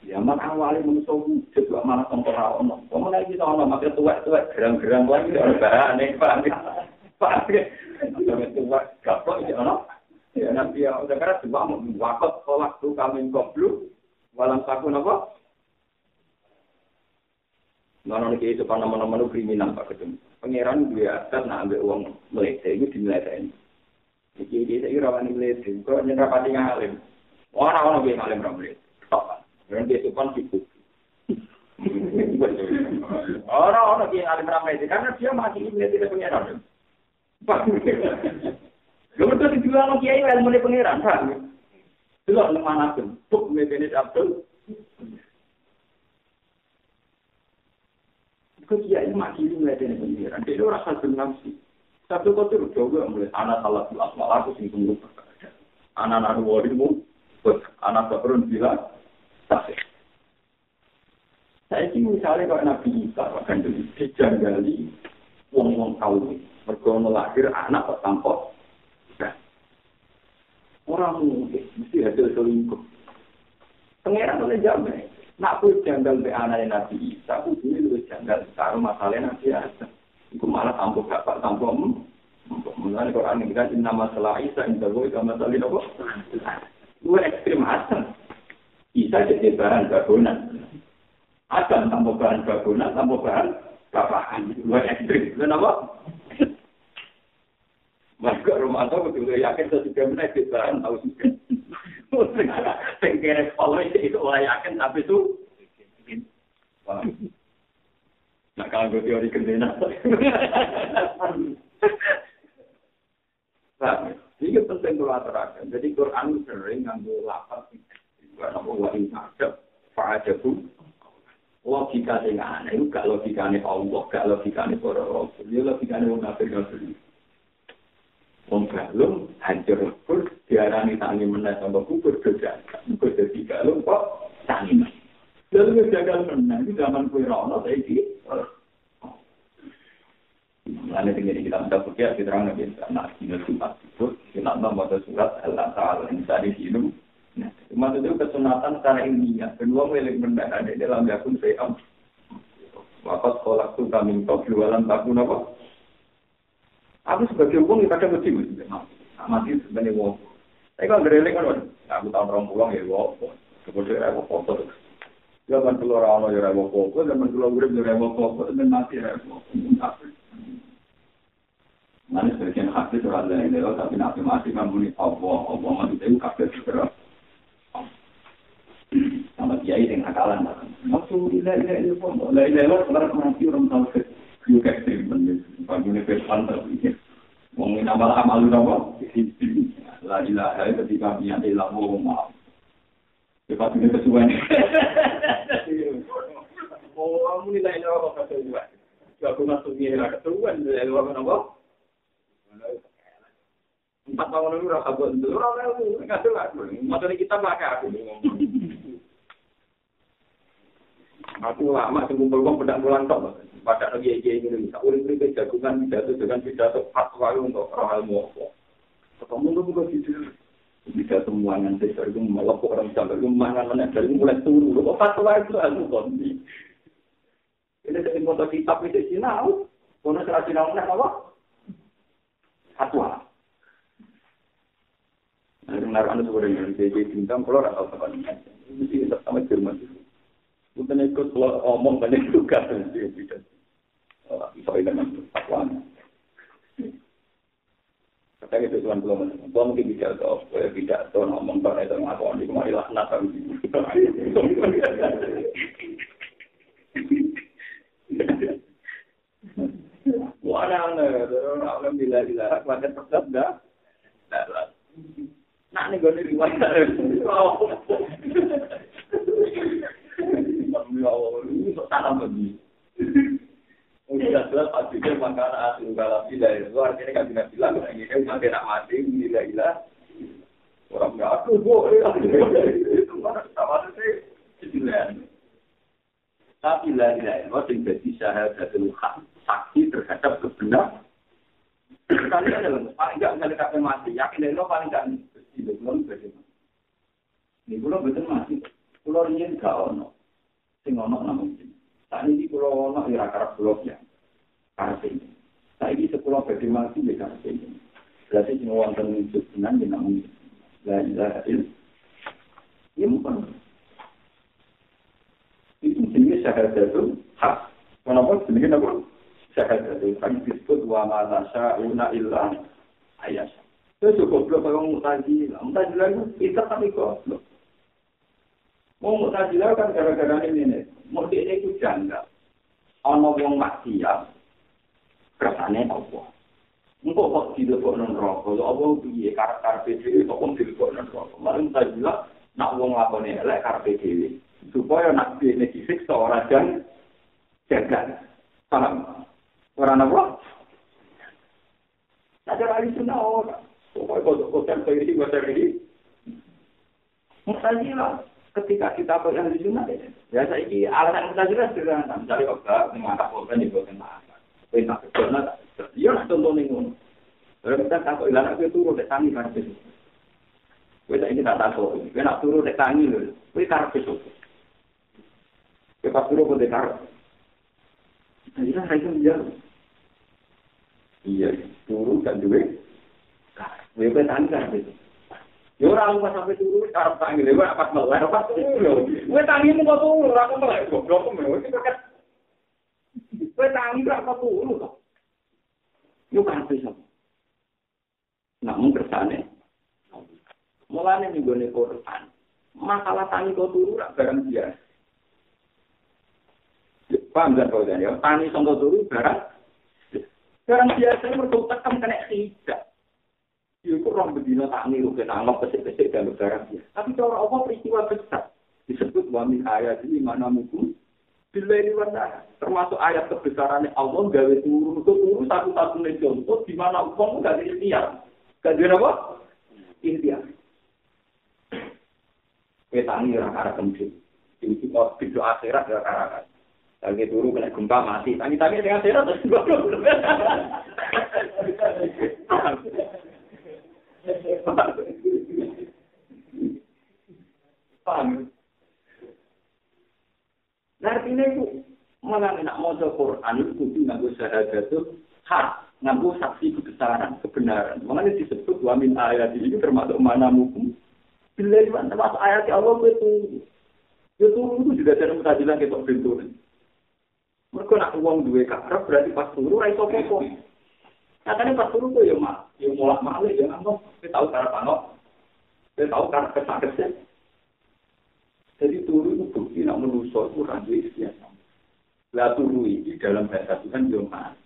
Ya makan awalnya menusuh juga malah temporal orang. Kamu lagi tahu lah makan tuat tuat gerang-gerang lagi orang barang ni pakai pakai. Makan tuat kapok je orang. Ya nanti ya udah kerja sebab wakaf sekolah buka mingkop dua dalam satu nampak. Nono ni itu pada nama-nama kriminal pak ketemu. Pengeran dia atas nak ambil uang Malaysia itu di Malaysia ini. Jadi dia itu rawan di Malaysia. Kalau jenderal pati ngalim, orang-orang yang ngalim ramal itu. Tapan, orang dia tuan sibuk. Orang-orang yang ngalim ramal itu karena dia masih di Malaysia tidak punya orang. Lepas tu dijual orang kiai yang mulai pengeran, kan? Tidak lemah nasib, buk memenet abdul. Ketika ini masih mulai dari pendidikan, dia orang satu nafsi. Satu kotor juga mulai anak salah tulis malah aku singgung lupa. Anak nado wadimu, anak saperon bilang tasik. Saya kini misalnya kalau nabi kita akan jadi dijanggali, wong-wong kaum berguna lahir anak bertampok. Orang mungkin mesti hasil selingkuh. Pengeran oleh jamin. Nak aku janggal be anak Nabi Isa, aku dulu janggal taruh masalah Nabi Isa. Aku malah tampuk dapat tampuk. Mula-mula Quran yang kita cinta masalah Isa, kita boleh sama saling apa? Dua ekstrem asam. Isa jadi bahan bangunan. Asam tampuk bahan bangunan, tampuk bahan kapahan. Dua ekstrem. Kenapa? Maka rumah tu betul-betul yakin setiap minit kita bahan tahu sikit. Mungkin tenggelam kalau itu orang yakin tapi tu, nak kalau teori kendena. Tapi, ini penting kalau terangkan. Jadi Quran sering ngambil lapan tiga nama insyaf, faajabul. Logika dengan aneh, bukan logika ni Allah, bukan logika ni para Rasul, dia logika ni orang Afrika sendiri. Menggalung, hancur kubur, diarani tangi menang sama kubur, berjaga. Kubur jadi galung, kok tangi menang. Lalu berjaga menang, itu zaman kue rana, saya kira. Mulanya tinggal kita minta pergi, kita orang nak biasa. Nah, kita surat kubur, kita nambah surat, Allah Ta'ala, yang tadi hidup. Maksud itu kesunatan secara ilmiah. Kedua, milik menang ada dalam yakun saya. Maka sekolah itu kami minta jualan takun apa? Aku sebagai uang kita dapat timbul. Amat itu sebenarnya uang. Tapi kalau gerelek kan, aku tahu orang pulang ya uang. Kemudian saya buat foto. Jangan keluar orang orang buat foto, jangan keluar grup orang buat foto, dan mati orang buat foto. Mana sebagian hati orang lain dia tapi nak mati kan bunyi awal awal mati itu kafir juga. Sama kiai dengan kalan. Maksud dia dia dia pun dia dia orang mati orang tahu. Juga sebenarnya bagi universitas ini mungkin amal amal apa sistem la ilaha ketika dia dalam rumah sebab ini kesuwen oh amuni la ilaha apa kata dia aku masuk dia la kesuwen dia apa apa empat tahun dulu rasa buat dulu orang lain enggak salah materi kita bakar aku Aku lama sembunyi-sembunyi pedang bulan top. Pada lagi aje ini, tak boleh beri kejagungan pidato dengan pidato fatwa untuk rahal muafu. Pertama tu bukan itu. Pidato muangan saya itu melapuk orang sampai lumayan mana dari mulai turun. Oh fatwa itu aku kondi. Ini dari motor kitab itu sinau. Kono serasi naungan apa? Fatwa. Nah, naruhan sebuah Indonesia jadi bintang kalau rata apa namanya mesti sama Jerman itu bukan ikut kalau omong banyak juga sih tidak soalnya dengan Taiwan kata kita tuan belum belum mungkin bicara atau tidak atau ngomong terkait dengan apa di kemarin lah nak kami Warana, orang orang bila bila macam terkejut dah. Nak ni goni riwayat. Oh, tak lama ni. Udah sudah pasti dia makan asli galap bila. Luar ni kan bila bila lagi. Dia macam nak mati bila bila. Orang dah aku boleh. Mana sama tu sih. Tapi bila bila luar yang berarti syahadat satu hak. Saksi terhadap kebenaran. Kali adalah paling tak ada kata mati. Yakin dia paling tak mesti belum bagaimana. Ni belum betul mati. Pulau Rian kau no. Sing ono namun. Tak ni di pulau ono di akarap pulau ya. Kartini. Tak di sepulau bagaimana di Kartini. Berarti semua orang itu senang dia nak mungkin. Dan dah il. Ia bukan. Itu jenis syahadat itu hak. Kenapa sendiri nak? Syahadat itu kami disebut wa ma nasya'una illa ayas. Itu cukup belum kalau mutazilah. Mutazilah itu kita kami kok. Mau mutazilah kan gara-gara ini. Mutine itu janggal. Ana wong maksiat. Kersane apa? Engko kok dilebokno neraka. Apa piye karep-karepe dhewe kok dilebokno neraka. Marang mutazilah nak wong lakone elek karepe dhewe. Supaya nak dene disiksa ora jan jagat. Paham? Orang apa? Tak ada ahli sunnah orang. Pokoknya kotak-kotak segeri, kotak segeri. Mustahillah ketika kita pakai ahli sunnah. Biasa ini alasan mustahillah sederhana. Mencari obat, mengatap obat, juga kena akan. Tapi tak berguna, tak berguna. Iya nak contohnya. Kalau kita tak pakai ilanak, kita turun dari tangi karena besok. Kita ini tak tahu. Kita nak turun dari tangi. Kita karena besok. Kita turun dari karena. Mustahillah rakyat menjauh. Iya, turun kan juga. Mereka tangkap itu. Ya orang lupa sampai turun, kalau tanggil, mereka dapat melek, dapat turun. Mereka tanggil itu kok turun, aku melek, goblok, mereka. Mereka tanggil, aku turun. Itu kan bisa. Namun kesannya, mulanya mingguannya korban. Masalah tanggil kok turun, barang biasa. Paham kan kau kan ya? Tanggil kok turun, barang. Sekarang biasanya mertutak kan kena tidak. Itu orang berdina tak niru, kena anggap pesek-pesek dan berdarah. Tapi kalau Allah peristiwa besar. Disebut wamin ayat ini mana mungkin. Bila ini warna. Termasuk ayat kebesarannya Allah gawe turun. Itu turun satu-satunya contoh. Di mana uang gak ada ikhtiar. Gak ada apa? Ikhtiar. Kita ini rakyat kemjir. Jadi kita video akhirat rakyat-rakyat. Lagi turun kena gempa mati. Tangi-tangi dengan serat terus baru. Paham? Artinya itu malah nak maca Quran itu nganggo syahadat itu hak, nganggo saksi kebesaran, kebenaran. Makanya disebut wa min ayati itu termasuk mana mukum. Bila termasuk ayat Allah itu. Itu itu juga cara mutazilah ketok pintu. Mereka nak uang dua karat berarti pas turun rai sopo. Katanya pas turun tu ya mak, ya mulak malik ya nampak. Kita tahu cara panok, kita tahu cara kesakitnya. Jadi turun itu bukti nak melusur tu rancu biasa. Lalu turun di dalam bahasa Tuhan jemaah.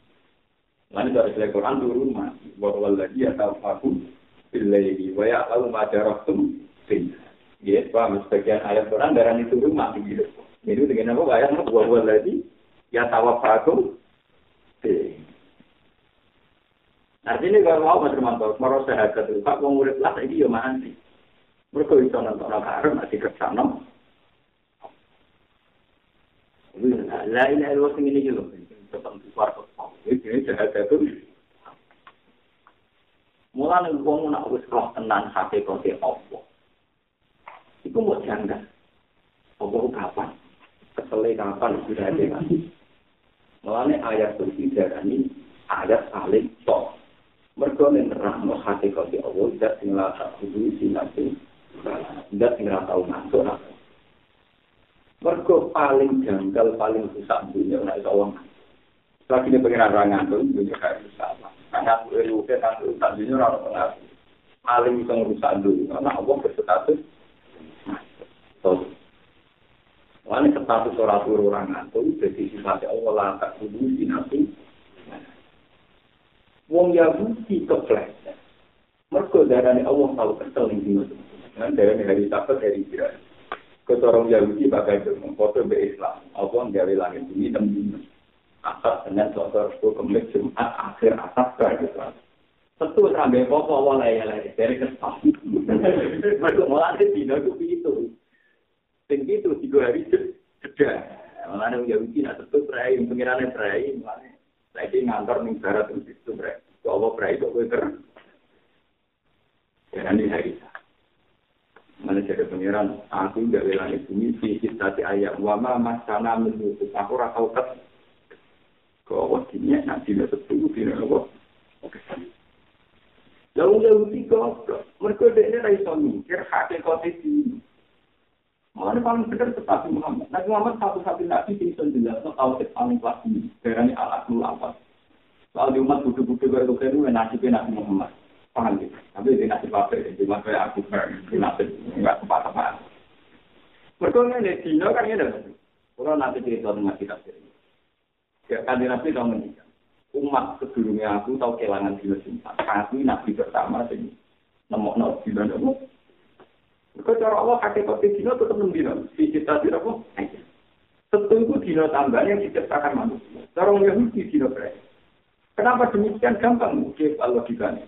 Lain dari segi Quran turun mas, walau lagi atau aku bilai waya lalu majarah tum bin. Yes, bahasa sebagian ayat Quran darah itu turun mati gitu. Jadi dengan apa ayat nak walau lagi ya tawafakum. Artinya kalau mau bermanfaat, kalau saya kata itu, kalau murid lah, ini ya mahasiswa. Mereka bisa nonton-nonton karena masih kesana. Lain elwas ini juga. Tentang suara ini jahat itu. Mulanya orang nak bersekolah tenang hati kote Allah. Itu mau jangka. Allah kapan? Keselai kapan sudah ada lagi. Mulanya ayat berbicara ini ayat saling tok. Mergo ning rahmat hati kok di Allah dak sing lata kudu sinate. Dak sing ora tau masuk. Mergo paling janggal paling susah dunya ora iso wong. Lagi nek pengen ora ngantuk dunya kaya susah. Karena perlu ke kan susah dunya ora ora. Paling iso rusak dunya ana wong berstatus. Terus Wani status ora turu ora ngantuk dadi sifat Allah lan tak kudu sinate. Wong Yahudi kepleset. Mergo darane Allah tahu kesel ning dino. Kan darane hari Sabat hari Jumat. Ketorong Yahudi bakal mengkotor be Islam. Awon gawe langit bumi tembino. Asal tenan kotor ku kemis Jumat akhir asap ka Islam. Setu sampe popo awal ae-ae dari kesal. Mergo mulane dino ku itu. Sing itu tiga hari jeda. Mulane Yahudi nak setu prai pengirane prai mulane lagi ngantor ning barat terus itu bre. Coba bre itu kowe ter. Dan ini hari. Mana saya pengiran, aku enggak wilayah bumi fisik tapi ayat wama masana menurut aku ora tau ket. Kok waktunya nanti le setu dina apa? Oke. Lalu Yahudi kok mergo dekne ra iso mikir hakikat iki. Mana paling benar tetapi Muhammad. Nabi Muhammad satu-satunya nabi yang menjelaskan tauhid paling pasti. Berani al-Aqlul Awal. Soal di umat budu-budu baru itu nasibnya Nabi Muhammad. Paham gitu. Tapi itu nasib apa? Cuma saya aku bernasib. Enggak tempat-tempat. Berikutnya ini dino kan ini. Kalau nanti cerita dengan kita sendiri. Ya kan di Nabi tahu menikah. Umat sebelumnya aku tahu kehilangan dino cinta. Kami Nabi pertama sini. Nemok-nemok dino-nemok. Kau cara Allah kakek kopi dino tetap enam dino. Si cipta dino apa? Tentu dino tambahan yang diciptakan manusia. Cara orang Yahudi dino berat. Kenapa demikian gampang? Mungkin Allah dikani.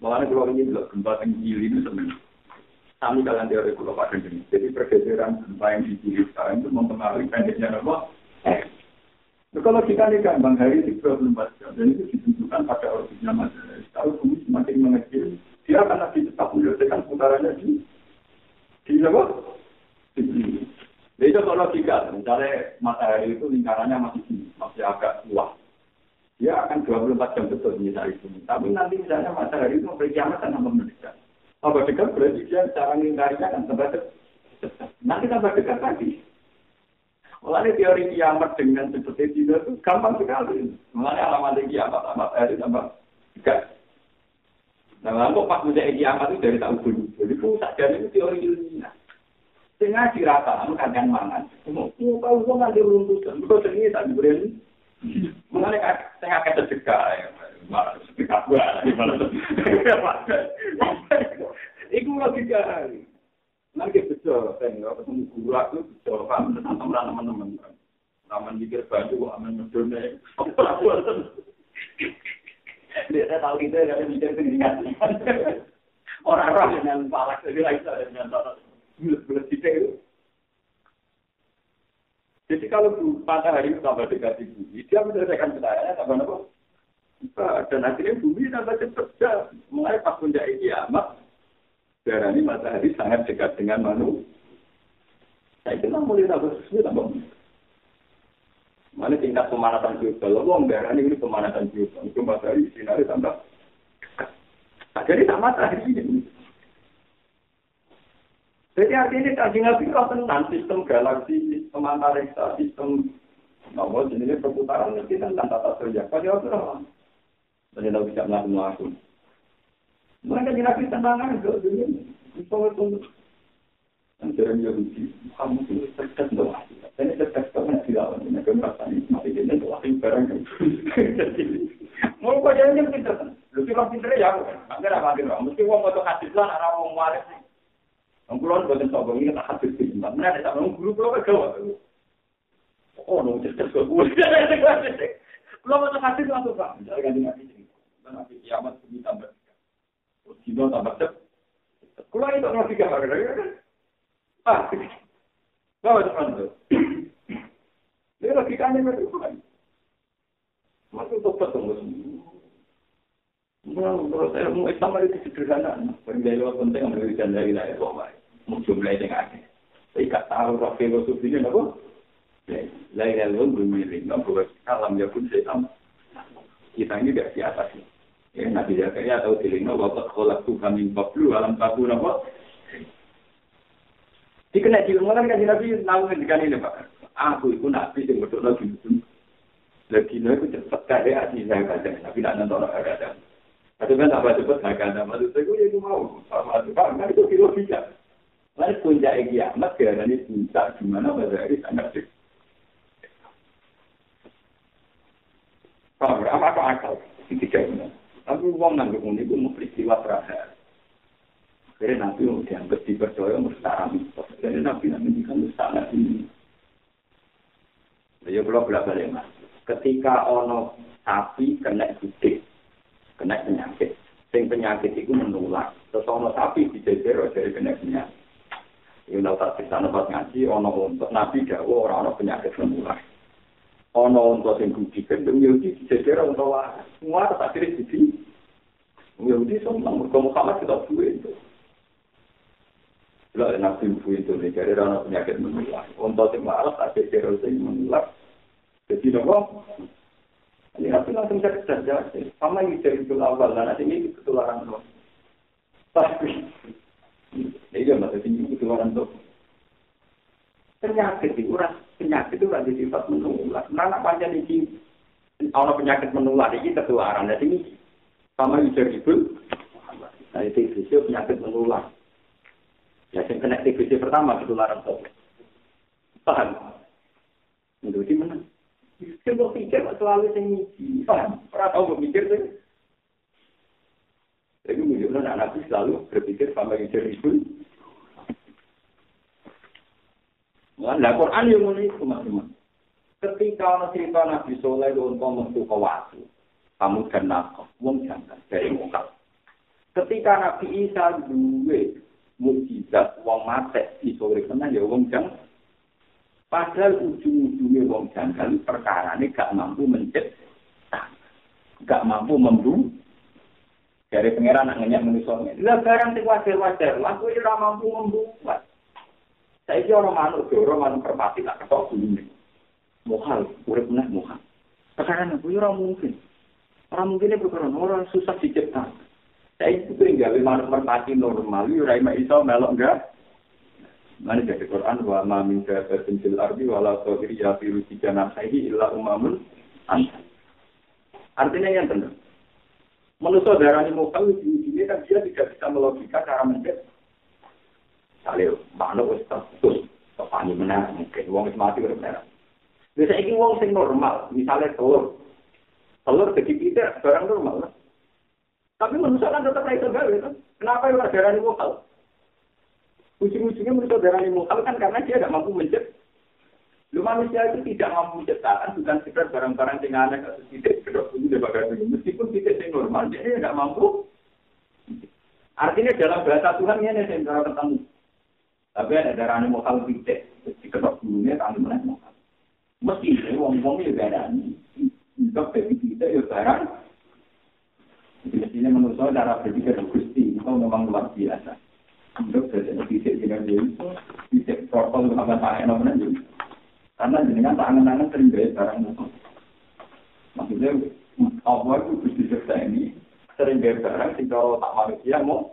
Makanya kalau ini juga gempa yang gili itu sebenarnya. Kami kalian teori kalau pada jenis. Jadi pergeseran gempa yang digili sekarang itu mempengaruhi pendeknya apa? Kalau dikani gampang hari tiga puluh empat jam. Dan itu ditunjukkan pada orbitnya masalah. Kalau bumi semakin mengecil, dia akan lagi tetap menyelesaikan putarannya di di apa? Di sini. Jadi itu kalau logika, misalnya matahari itu lingkarannya masih sini, masih agak luas. Dia akan dua puluh empat jam betul menyelesaikan sini. Tapi nanti misalnya matahari itu memberi kiamatan sama mendekat. Tambah dekat berarti dia cara lingkarannya akan tambah dekat. Nanti tambah dekat lagi. Mulanya teori kiamat dengan seperti itu itu gampang sekali. Mulanya alamat kiamat, matahari tambah dekat. Nah, kok pas muda kiamat itu dari tak ubun. Jadi itu sadar itu teori ilmiah. Tengah dirata, kamu kadang mangan. Kamu tahu kamu nanti runtutan. Kau sendiri tak diberi. Mengenai tengah kata dekat, malah dekat buat. Iku logika. Nanti betul. Tengok ketemu guru aku betul. Kamu tentang teman-teman. Taman pikir baju, aman mendorong. Apa buat? Dia tahu kita ada bicara dengan orang-orang yang palak jadi lagi dengan bulat-bulat itu. Jadi kalau matahari tambah dekat di bumi, dia menyelesaikan pertanyaannya tambah apa? Dan akhirnya bumi tambah cepat. Mulai pas puncak kiamat, darah ini matahari sangat dekat dengan manusia. Saya kira mulai tambah sesuai tambah. Mana tingkat pemanatan global, loh, darah ini pemanatan global. Itu matahari sinar tambah. Jadi sama matahari ini. Jadi artinya kaji ngaji kau tentang sistem galaksi, sistem antariksa, sistem nomor jenis perputaran itu tentang tata surya. Kaji apa lah? Jadi tidak bisa melakukan langsung. Mereka dinaikkan tantangan ke dunia. Insya Allah. Anjuran yang rugi, kamu tulis terkait doa. Ini terkait dengan siapa? Ini kemerdekaan masih dengan doa yang barang. Mau kau jangan jangan pinter. Lebih orang pinter ya, enggak ada mati orang. Mesti orang buat hadis lah, orang orang waris. Orang pulau buat sombong ini tak hadis lima. Mana ada tak orang guru pulau berjauh. Oh, no cerita sekolah. Pulau buat hadis langsung tak. Jangan jangan ini. Nanti kiamat bumi tambah. Bumi tambah cep. Pulau itu orang tiga hari. Ah, bawa teman tu. Dia lagi kami berdua. Masuk tempat tunggu. Mula mula saya mau sama itu sederhana. Peribadi awak penting memberikan dari lain bawa. Muncul lain dengan ini. Tapi kata orang filosofinya apa? Lain lain belum berimbang. Bukan alam dia pun saya sama. kita ini tidak di atas ini. Ya, Nabi Zakaria tahu dilino waqad khalaqtu min qablu alam takuna wa dikena diulangan kan Nabi nawang dikane ini Pak. Aku iku nabi sing medhokno gitu. Lagi lho iku cepet kae ati Zakaria Nabi lan nonton ada. Tapi kan apa cepet Zakaria maksudnya iku ya mau sama Pak Nabi itu kilo bisa. Lalu punca egia mak kira ini cinta gimana berarti sangat sih. Pak, apa kok akal ketika ini? Tapi uang nangguk ini itu peristiwa terakhir. Jadi Nabi dianggap dipercaya mustahil mitos. Jadi Nabi menjadikan mustahil ini. Jadi kalau balik mas, ketika ono sapi kena gudik, kena penyakit, sing penyakit itu menular. Terus ono sapi dijejer dari kena penyakit. Ini kalau tak bisa nampak ngaji, ono untuk Nabi dawuh orang ono penyakit menular. Ono untuk yang gudik, yang gudik dijejer untuk waras. Semua tetap diri sendiri. Yahudi sombong, mereka Muhammad kita buat itu. Bila Nabi buat itu, dia cari orang penyakit menular. Untuk yang malas, ada cari orang menular. Jadi, nampak? Ini Nabi langsung cari saja. Sama yang cari itu awal, dan ini ketularan itu. Tapi, ini juga masih tinggi ketularan itu. Penyakit itu, penyakit itu ada sifat menular. Anak panjang ini, orang penyakit menular ini ketularan dari ini sama ujar ibu. Nah itu ibu penyakit menular. Ya yang kena ibu pertama ketularan tau. Paham? Itu di mana? Kalau pikir selalu tinggi. Paham? Pernah tahu berpikir tu? Jadi mungkin anak itu selalu berpikir sama ujar ibu. Nah, Al-Quran yang mulai semua. Ketika orang cerita Nabi Soleh untuk mengkawatu, kamu dan nak, wong jangan dari muka. Ketika Nabi Isa dua mukjizat, wong mate Isore kena ya wong jangan. Padahal ujung-ujungnya wong jangan perkara ini gak mampu mencipta, gak mampu membu. Dari pangeran nak ngeyak manusianya. Lah barang sing wajar-wajar, lah kuwi ora mampu membuat. Saiki orang manuk doro manuk perpati tak ketok dulu. Mohal, urip meneh mohal. Perkara nek ora mungkin. Ora mungkin nek perkara ora susah dicipta. Saiki kuwi gawe manuk perpati normal, ora iso melok enggak. Mane dadi Quran wa ma min ta'atin fil ardi wa la taqriya fi rusikana sahi illa umamun an. Artinya yang benar. Manusia darani mohal iki kan dia tidak bisa melogika cara mencipta. Kalau makhluk status, apa ni mana mungkin wang mati berbeza. Biasa ini wang sing normal, misalnya telur, telur sedikit kita barang normal. Tapi manusia kan tetap naik terbaik. Kenapa orang darah ni mukal? Ujung-ujungnya manusia darah ni mukal kan karena dia tidak mampu mencipta. Lu manusia itu tidak mampu menciptakan bukan sekedar barang-barang dengan anak atau tidak kedok itu berbagai macam. Meskipun kita sing normal, dia tidak mampu. Artinya dalam bahasa Tuhan ni ada cara ketemu. Tapi ada darah ni mokal pitek, diketok dulunya tangan menaik mokal. Mesti ni wong-wongnya beda ni. Dok tapi pitek ya darah. Mestinya menurut saya darah berpikir Gusti, itu memang luar biasa. Dok jadi pitek dengan dia, pitek protol sama saya namanya juga. Karena dengan tangan-tangan terlibat darah mokal. Maksudnya awal tu Gusti cerita ini terlibat darah sehingga tak manusia mau.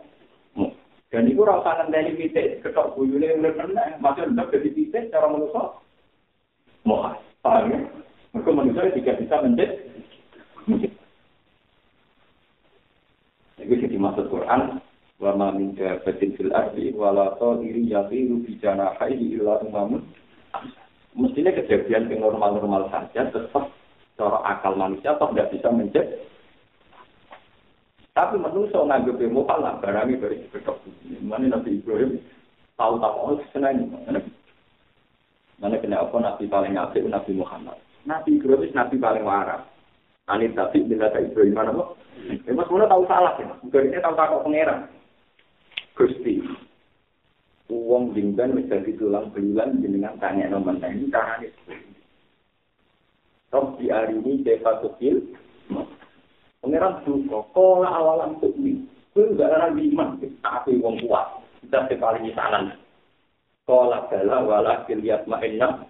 Dan itu rausanan dari pitik, ketok buyunya yang benar-benar, maksudnya udah dari pitik, cara manusia, mohas, paham ya? Mereka manusia tidak bisa mencet. Itu jadi maksud Quran, وَمَا مِنْ دَابَّةٍ فِي الْأَرْضِ وَلَا طَائِرٍ يَطِيرُ بِجَنَاحَيْهِ إِلَّا أُمَمٌ mestinya kejadian yang normal-normal saja, tetap cara akal manusia tetap tidak bisa mencet. Tapi manusia menganggapnya mokal lah, barangnya dari ketok. Mana Nabi Ibrahim tahu tak mau senang. Mana kenapa Nabi paling asik Nabi Muhammad. Nabi Ibrahim Nabi paling waras. Anis tapi bila tak Ibrahim mana kok? Memang semua tahu salah ya. Ibrahimnya tahu tak kok pangeran. Gusti. Uang jinggan menjadi tulang belulang jenengan tanya nomor ini caranya. Tok di hari ini Dewa Tukil. Pengeran suka, kola awalan untuk ini. Itu tidak ada iman, tapi orang kuat. Kita sekali misalan. Kola bela wala kiliat ma'inna.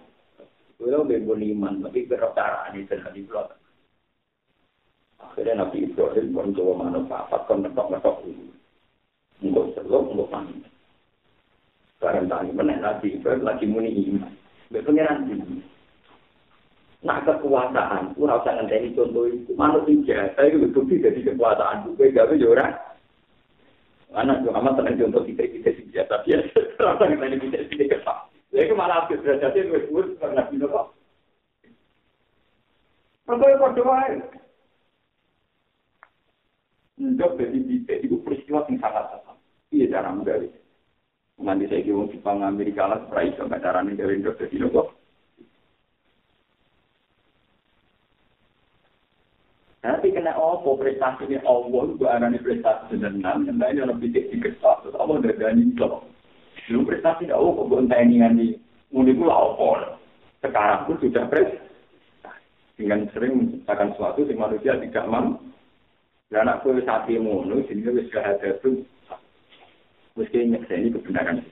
Itu tidak ada iman, tapi berapa cara ini terhadap belakang. Akhirnya Nabi Ibrahim mencoba manfaat, mentok-mentok ini. Enggak selok, enggak panik. Sekarang tadi menek Nabi Ibrahim lagi muni iman. Berpengeran ini. Nak kekuasaan, aku rasa ngenteni contoh itu. Manusia, saya itu bukti dari kekuasaan. Gue gak ada orang. Anak juga amat tenang contoh kita-kita saja. Tapi ya, rasa ngenteni kita-kita kepak. Saya malah habis derajatnya, gue sebut, karena Nabi Ibrahim. Pertanyaan pertanyaan. Jawab dari titik itu peristiwa yang sangat besar. Ia cara menggali. Mandi saya kira Jepang Amerika lah price sama cara negara Indonesia di Lombok. Tapi kena opo prestasinya awal tu arahnya prestasi senam, yang lain dalam titik tiket satu, awal derajatnya Lombok. Belum prestasi dah opo bukan ini mudi pula opo. Sekarang pun sudah prestasi. Dengan sering menciptakan sesuatu yang manusia tidak mampu. Dan aku sapi mono, sini aku sudah ada tu. Meski nyeksa ini kebenaran.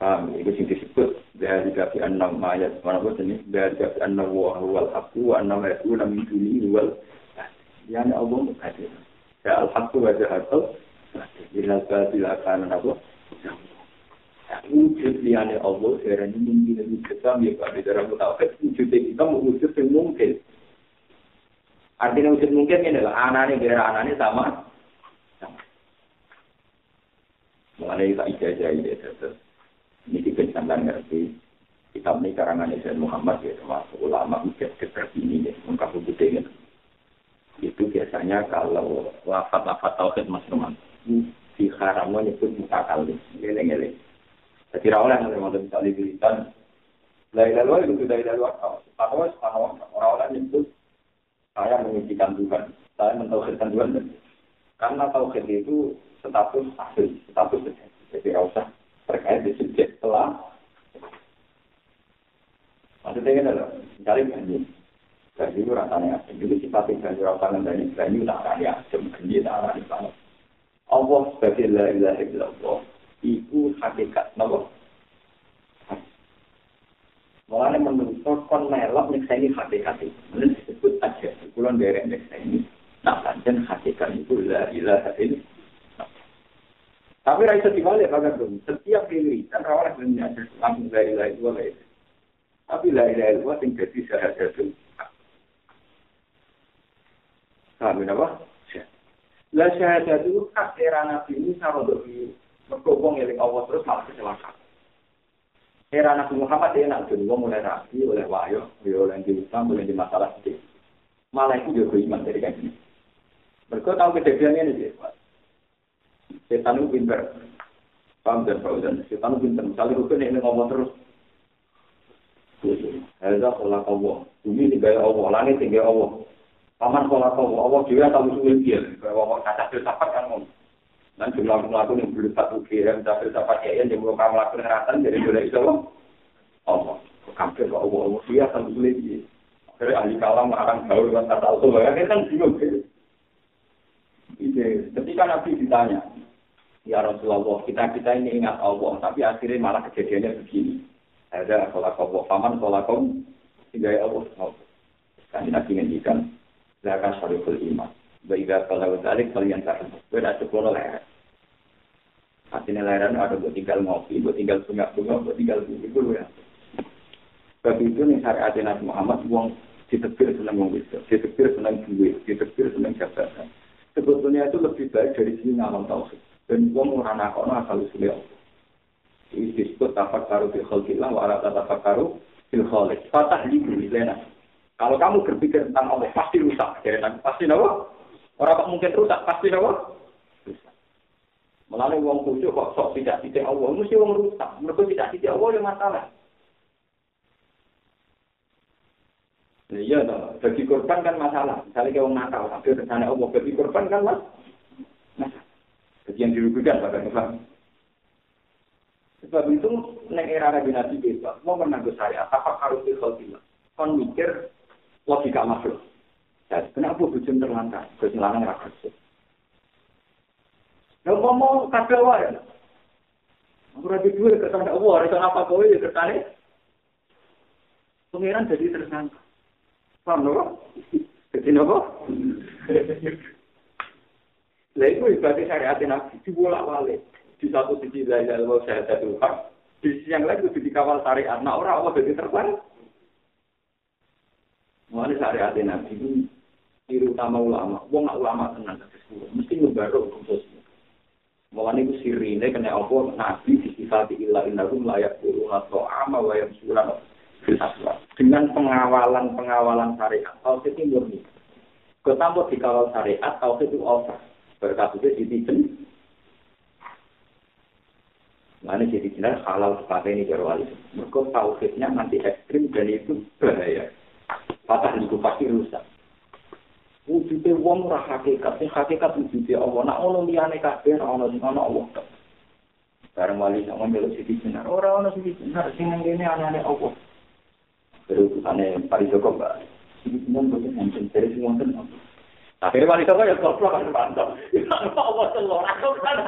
Faham, itu yang disebut. Dari kafi an-nam ayat, mana pun ini. Dari kafi an-nam wa'al aku, an-nam ayatku, nam yudhuli, wal. Ya, ini Allah menghadir. Ya, al-haqqu wa jahatul. Bila bila kanan Allah. Wujud liane Allah, seorang ini mungkin lebih ketam, ya Pak, di dalam tauhid, wujudnya kita mewujud yang mungkin. Artinya wujud mungkin ini adalah anaknya, biar anaknya sama. Mengenai tak ijazah ini, ini dikencangan ngerti. Kitab ini karangan Islam Muhammad, ya, termasuk ulama wujud keterkini, ya, mengungkap wujudnya. Itu biasanya kalau lafad-lafad tauhid, Mas Roman, si haramnya nyebut mutakalim, geleng-geleng. Jadi orang yang memang tidak diberikan dari luar itu dari luar kau. Atau orang orang itu saya mengizinkan Tuhan, saya mentauhidkan Tuhan. Karena tauhid itu status asli, status subjek. Jadi tidak usah terkait di subjek telah. Maksudnya adalah cari ganjil. Ganjil rasanya asli. Jadi sifatnya ganjil rasanya dari ganjil tak ada asam ganjil tak ada asam. Allah sebagai la ilaha illallah. Iku hakikat nabo. Mulanya menurut kon melok nyeksa ini hakikat itu. Mula disebut aja. Kulon dari nyeksa ini. Nah, lanjut hakikat itu la ilaha illallah. Tapi raisa dibalik agak dong. Setiap diri dan rawan dengan ajar langsung la ilaha illallah. Tapi la ilaha illallah tinggal di sahaja tu. Kami nabo. La sahaja tu hak terana ini sama dengan berkobong yang Allah terus malah kecelakaan. Era Nabi Muhammad dia nak jumpa mulai rapi, oleh wahyu, oleh diutam, oleh di masalah sedih. Malah itu juga iman dari kajian. Berkau tahu kejadiannya ni dia. Setan itu pinter, paham dan faham. Setan itu pinter. Kali rukun ini ngomong terus. Elza kolak Allah, bumi tinggal Allah, langit tinggal Allah. Paman kolak Allah, Allah juga tahu sulit dia. Kalau kata dia dapat kan ngomong. Dan jumlah melakukan yang belum satu kira, tapi dapat kaya yang belum kamu lakukan keratan dari mulai itu, Allah, kampir kau Allah dia satu lagi. Jadi ahli kalam akan jauh dengan kata Allah. Bagaimana kan bingung. Ide. Ketika Nabi ditanya, ya Rasulullah, kita kita ini ingat Allah, tapi akhirnya malah kejadiannya begini. Ada sholat Allah, paman sholat kaum, tidak Allah. Kami Nabi menjadikan zakat syariful iman. Baiklah kalau balik kalian tak sudah sepuluh leher. Artinya leheran ada buat tinggal ngopi, buat tinggal bunga-bunga, buat tinggal bulu ya. Sebab itu nih syariat Nabi Muhammad uang ditegur senang uang itu, ditegur senang duit, ditegur senang jabatan. Sebetulnya itu lebih baik dari sini ngalam tauhid. Dan uang orang nakon asal usul Allah. Ini disebut tafakkaru fil khalqillah wa la tafakkaru fil khaliq. Fatahliku ilaina. Kalau kamu berpikir tentang Allah pasti rusak, jangan pasti nawa. Orang tak mungkin rusak, pasti Allah rusak. Melalui orang tujuh, kok sok tidak titik Allah, mesti orang rusak. Mereka tidak titik Allah, yang masalah. Iya, bagi korban kan masalah. Misalnya orang nakal, tapi rencana Allah bagi korban kan mas. Masalah. Bagi yang dirugikan, bagaimana? Sebab itu, neng era Nabi Nabi Bebas, mau menanggung saya, apa harus dikhaltilah. Kon mikir, logika makhluk. Jadi, kenapa bujum terlantar? Bujum lanang rakyat. Kalau ngomong, kata Allah ya. Aku rakyat dua, kata Allah. Rakyat apa kau ya, kata ini. Pengeran jadi tersangka. Paham, lho? Ketin apa? Lah itu ibadah syariat Nabi dibolak-balik. Di satu sisi la ilaha illallah syariat Tuhan, di sisi yang lain itu dikawal syariat. Nah orang Allah jadi terbaik. Mulai syariat Nabi itu terutama ulama. Wong nak ulama tenan terus mesti ngebarok khusus. Mulane iku sirine kena apa Nabi disifati illa innahum la yaquluna ta'ama wa yamsurana fil aswaq. Dengan pengawalan-pengawalan syariat tauhid itu murni. Ketambah dikawal syariat tauhid itu over. Berkatute ditipen. Mulane jadi jelas halal sepatene karo wali. Mergo tauhidnya nanti ekstrim dan itu bahaya. Patah niku pasti rusak. Wujudnya wong ora hakikat, sing hakikat wujudnya Allah. Nak ono liyane kabeh ora ono sing ana Allah. Bareng wali sak ngombe sithik benar, ora ono sithik benar sing nang kene ana-ana Allah. Berutane parijoko ba. Sithik mung boten enten terus wonten apa. Akhire wali kok ya kok kan pantau. Allah telur aku kan.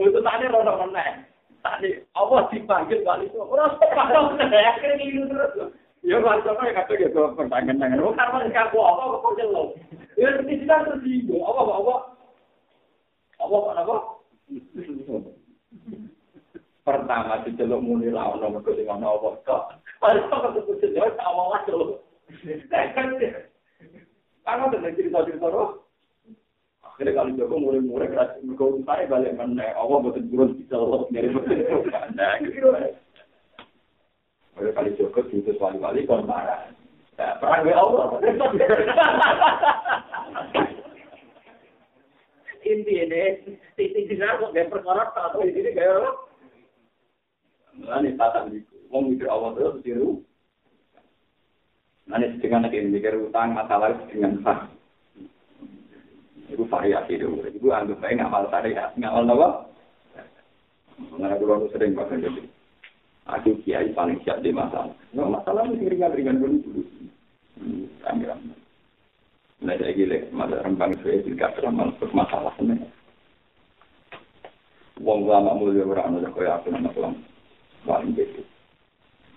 Untuk tadi rono meneh. Tadi Allah dipanggil wali kok ora pantau. Akhire ngilu terus. Ya bahasa saya kata gitu pertanyaan-pertanyaan. Oh karena saya kau apa kau jelas. Ya ini kita tersinggung. Apa apa apa apa. Pertama si celok muni lawan nomor lima nomor kok. Padahal kalau tu celok awal celok. Karena tu negeri tadi terus. Akhirnya kalau dia kau murah-murah kerja kau saya balik mana? Awak betul buruk kita lolos dari betul. Nah gitu. Oleh kali Joko diutus wali-wali kon marah. Ya, perang we Allah. Intine, titik jenar kok ben perkara satu iki kaya ora. Lan patah niku. Wong mikir awak terus diru. Lan setengah nek mikir utang masalah dengan sah. Ibu Fahriah itu, ibu anggap bae ngamal syariat, ngamal apa? Mengenai dulu sering pakai jadi. Aku kiai paling siap di masalah. Nah, masalah mesti ringan-ringan dulu. Kamera. Nah, jadi lek masalah rembang suwe tidak terlalu masalah sebenarnya. Wong lama mulai ora ono kaya aku nang kelam. Paling gitu.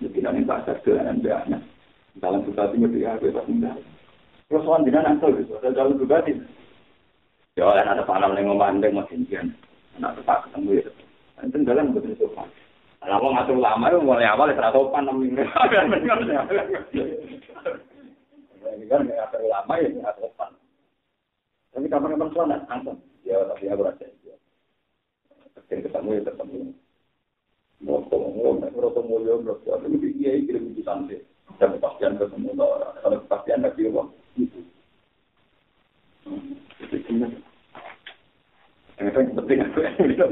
Jadi nang bahasa kelan ndane. Dalam suatu media aku tak pindah. Prosoan dinan antar wis ada dalam dugati. Ya ana panam ning omah ndek mesin jan. Ana tetap ketemu ya. Enten dalan betul sopan. Kalau ngatur lama itu mulai awal ya seratopan enam minggu. Ini kan ngatur lama ya seratopan. Tapi kapan-kapan soalnya angkat. Ya tapi aku rasa itu. Terus ketemu ya ketemu. Mau ngomong, mau ketemu ya berarti itu dia kirim di santai. Tapi pastian ketemu orang. Kalau pastian enggak diomong. Itu. Yang penting aku itu.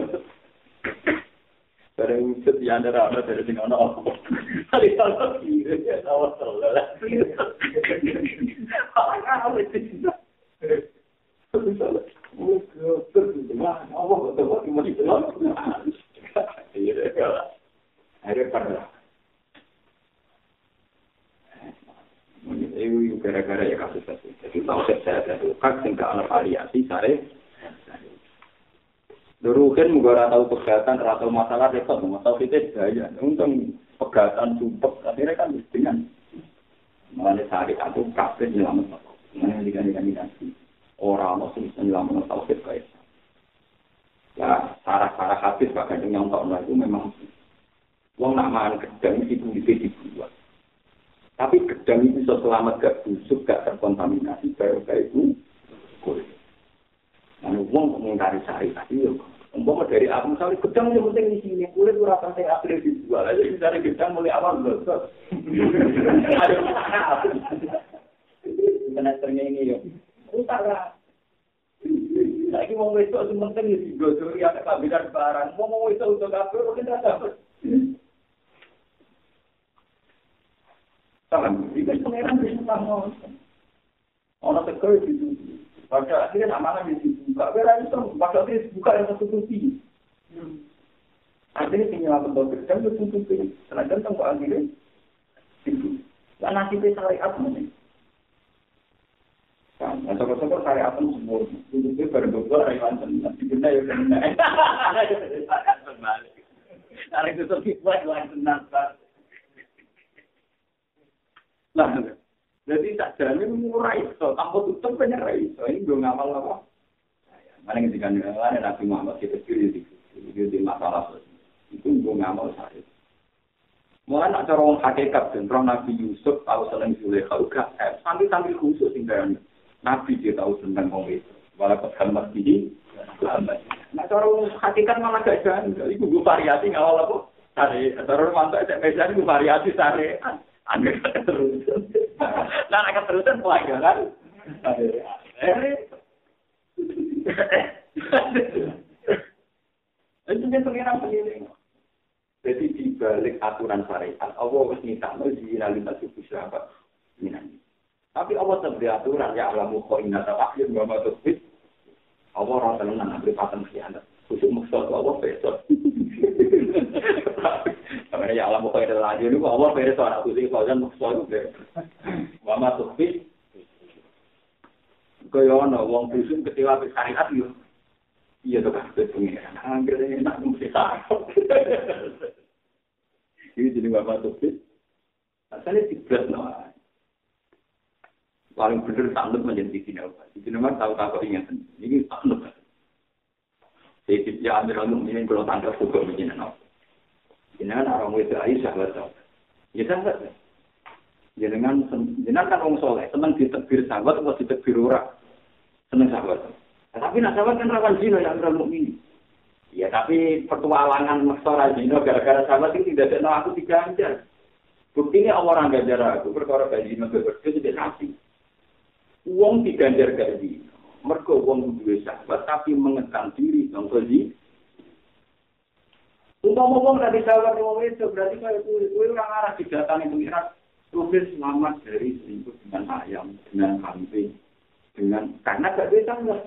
Dari wujud yang ada rana dari sini orang apa? Dari awal kiri, awal terlalu. Awal itu sudah. Sudah. Wujud terjemah awal terlalu cuma di dalam. Iya kalau ada perlu. Ini gara-gara ya kasus itu. Jadi tahu saya ada kak tinggal anak variasi sare. Duruhin juga ora tau pegatan, ora tau masalah repot, masalah fitet daya. Untung pegatan sumpek, akhirnya kan mestian. Mulane sari aku kabeh nyelamet. Mulane dikandani nanti. Ora ono sing nyelamet tauhid kaya. Ya, sarah-sarah habis bakal nyontok itu memang. Wong nak mangan gedang itu dite dibuat. Tapi gedang itu iso selamat gak busuk, gak terkontaminasi kaya-kaya itu. Anu wong komentari sari tadi yo. Umpama dari aku sari gedang yo penting isine kulit ora penting apel dijual. Aja sari gedang mulai awal besok. Aduh. Menasternya ini yo. Rusak lah. Lagi wong besok sing penting yo digojori ana kabinet barang. Wong besok untuk kabeh ora kena dapat. Salam, iki pengeran wis paham. Ono tekor itu. Pada akhirnya amalan yang dibuka, berarti itu pada akhirnya buka yang tertutupi. Akhirnya penyelamat berkata, itu tertutupi. Setelah datang ke akhirnya, itu. Dan nasibnya syariat ini. Nah, sokok-sokok syariat itu semua. Itu berbuka, raiwan senang. Dibenda ya senang. Karena itu terbuka, raiwan senang. Nah, Jadi tak jamin murah iso, takut tutup banyak iso. Ini belum ngamal apa. Mana yang dikandung lain Nabi Muhammad kita kiri di masalah itu belum ngamal saya. Mula nak cara orang hakikat dan orang Nabi Yusuf tahu selain Zulekha juga. Sambil sambil khusus tinggal Nabi dia tahu tentang orang itu. Walaupun gambar ini, nak cara orang hakikat malah gak jamin. Ibu gue variasi ngawal apa? Sari, terus mantap saya meja ini variasi sari. Anda kata terus, dan akan terusan pelajaran. Itu dia pengiran pengiran. Jadi di balik aturan syariat, Allah minta menjinalitas itu siapa? Minani. Tapi Allah seberi aturan ya Allah mukoinat akhir bahwa terbit. Allah orang tenang ambil paten siapa? Khusus maksud Allah besok. Karena ya Allah bukan ada lagi ni, Allah beri soal aku sih soalan maksud tu. Wama sukses, kau yang nak uang tujuan ketika bersyariat tu, ia tu kan berpengiran. Anggernya nak mesti tahu. Ini jadi wama sukses. Asalnya tiga lah. Paling betul tanggut menjadi final. Jadi nama tahu tak kau ingatan. Ini tanggut. Jadi dia ambil orang ini kalau tanggut suka begini nak. Jangan orang itu Aisyah betul. Jangan betul. Jangan jangan kan orang soleh. Senang ditekbir sahabat atau ditekbir orang. Senang sahabat. Tapi nak sahabat kan rawan zina yang berlaku ini. Ya tapi pertualangan masalah zina gara-gara sahabat itu tidak ada. Aku diganjar. Buktinya orang ganjar aku perkara gaji mereka berdua tidak nasi. Uang diganjar gaji. Mereka uang dua sahabat tapi mengekang diri contoh di. Umpama-umpama dari sahabat yang itu berarti kalau itu orang arah didatangi pengirat tulis selamat dari selingkuh dengan ayam, dengan kambing, dengan karena gak duit sahabat.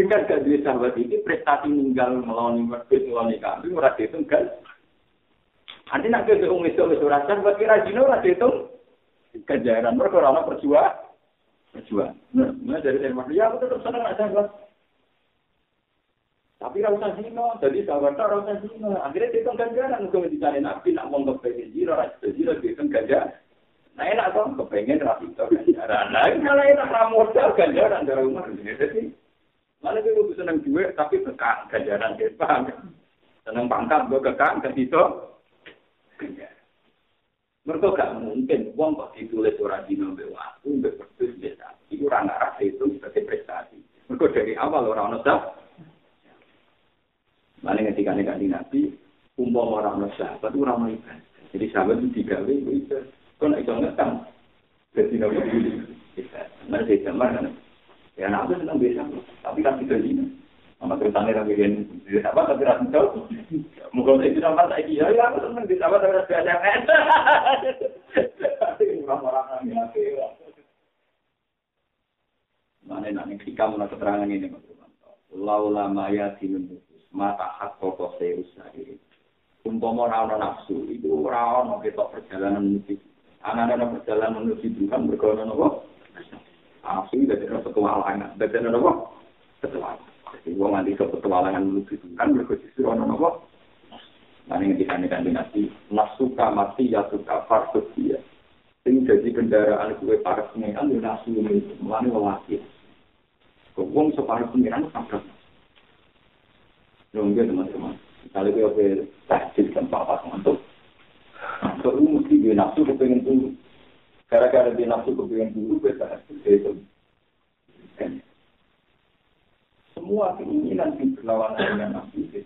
Dengan gak duit sahabat ini prestasi meninggal melawan merbit melawan kambing orang dihitung kan? Nanti nak ke orang itu orang sahabat kira jino orang dihitung kejaran mereka orang perjuang, perjuang. Nah dari dari mana? Ya aku tetap senang sahabat. Tapi rasa zina, jadi sahabat tak rasa zina. Akhirnya dia kan ganjaran. Kalau ditanya Nabi, nak mau kepengen zina, rasa zina, dia kan ganjaran. Nah enak kan, kepengen rapi itu ganjaran. Nah kalau enak ramodal ganjaran, dari rumah. Jadi, malah dia lebih senang duit, tapi kekang ganjaran. Dia paham. Senang pangkat, dia kekang, ke situ. Ganjaran. Mereka gak mungkin, orang kok ditulis orang zina, berwaktu, berpertus, biasa. Itu orang arah itu sebagai prestasi. Mereka dari awal orang notah. Malah ketika negati Nabi, umpama orang sahabat itu ramai kan. Jadi sahabat itu tiga W itu. Kau nak ikut ngetang? Jadi nak berdiri. Mana saya mana? Ya nak apa senang biasa. Tapi kan kita ni, amat tertanya lagi dengan sahabat tapi rasa tahu. Mungkin saya tidak mahu lagi. Ya aku senang sahabat tapi rasa biasa kan. Orang-orang ramai. Mana nak negati kamu nak keterangan ini? Laula mayati minum. Mata hak pokok seusaha ini. Umpama orang nafsu itu orang kita perjalanan menuju, anak-anak perjalanan menuju Tuhan berkenan apa? Nafsu itu adalah petualangan, bukan apa? Petualangan. Jadi orang mandi ke petualangan menuju Tuhan berkenan justru orang apa? Nanti ketika nanti nanti nafsu mati ya suka farsus dia. Ini jadi kendaraan kue parasnya anu nafsu itu melani melati. Kebun separuh pengiran sampai. Longgar teman-teman. Kalau kita pergi tajil dan papas mantuk, mantuk itu mesti dia nafsu kepengen dulu. Gara-gara dia nafsu kepengen dulu, kita tajil. Semua keinginan itu berlawanan dengan nafsu. Itu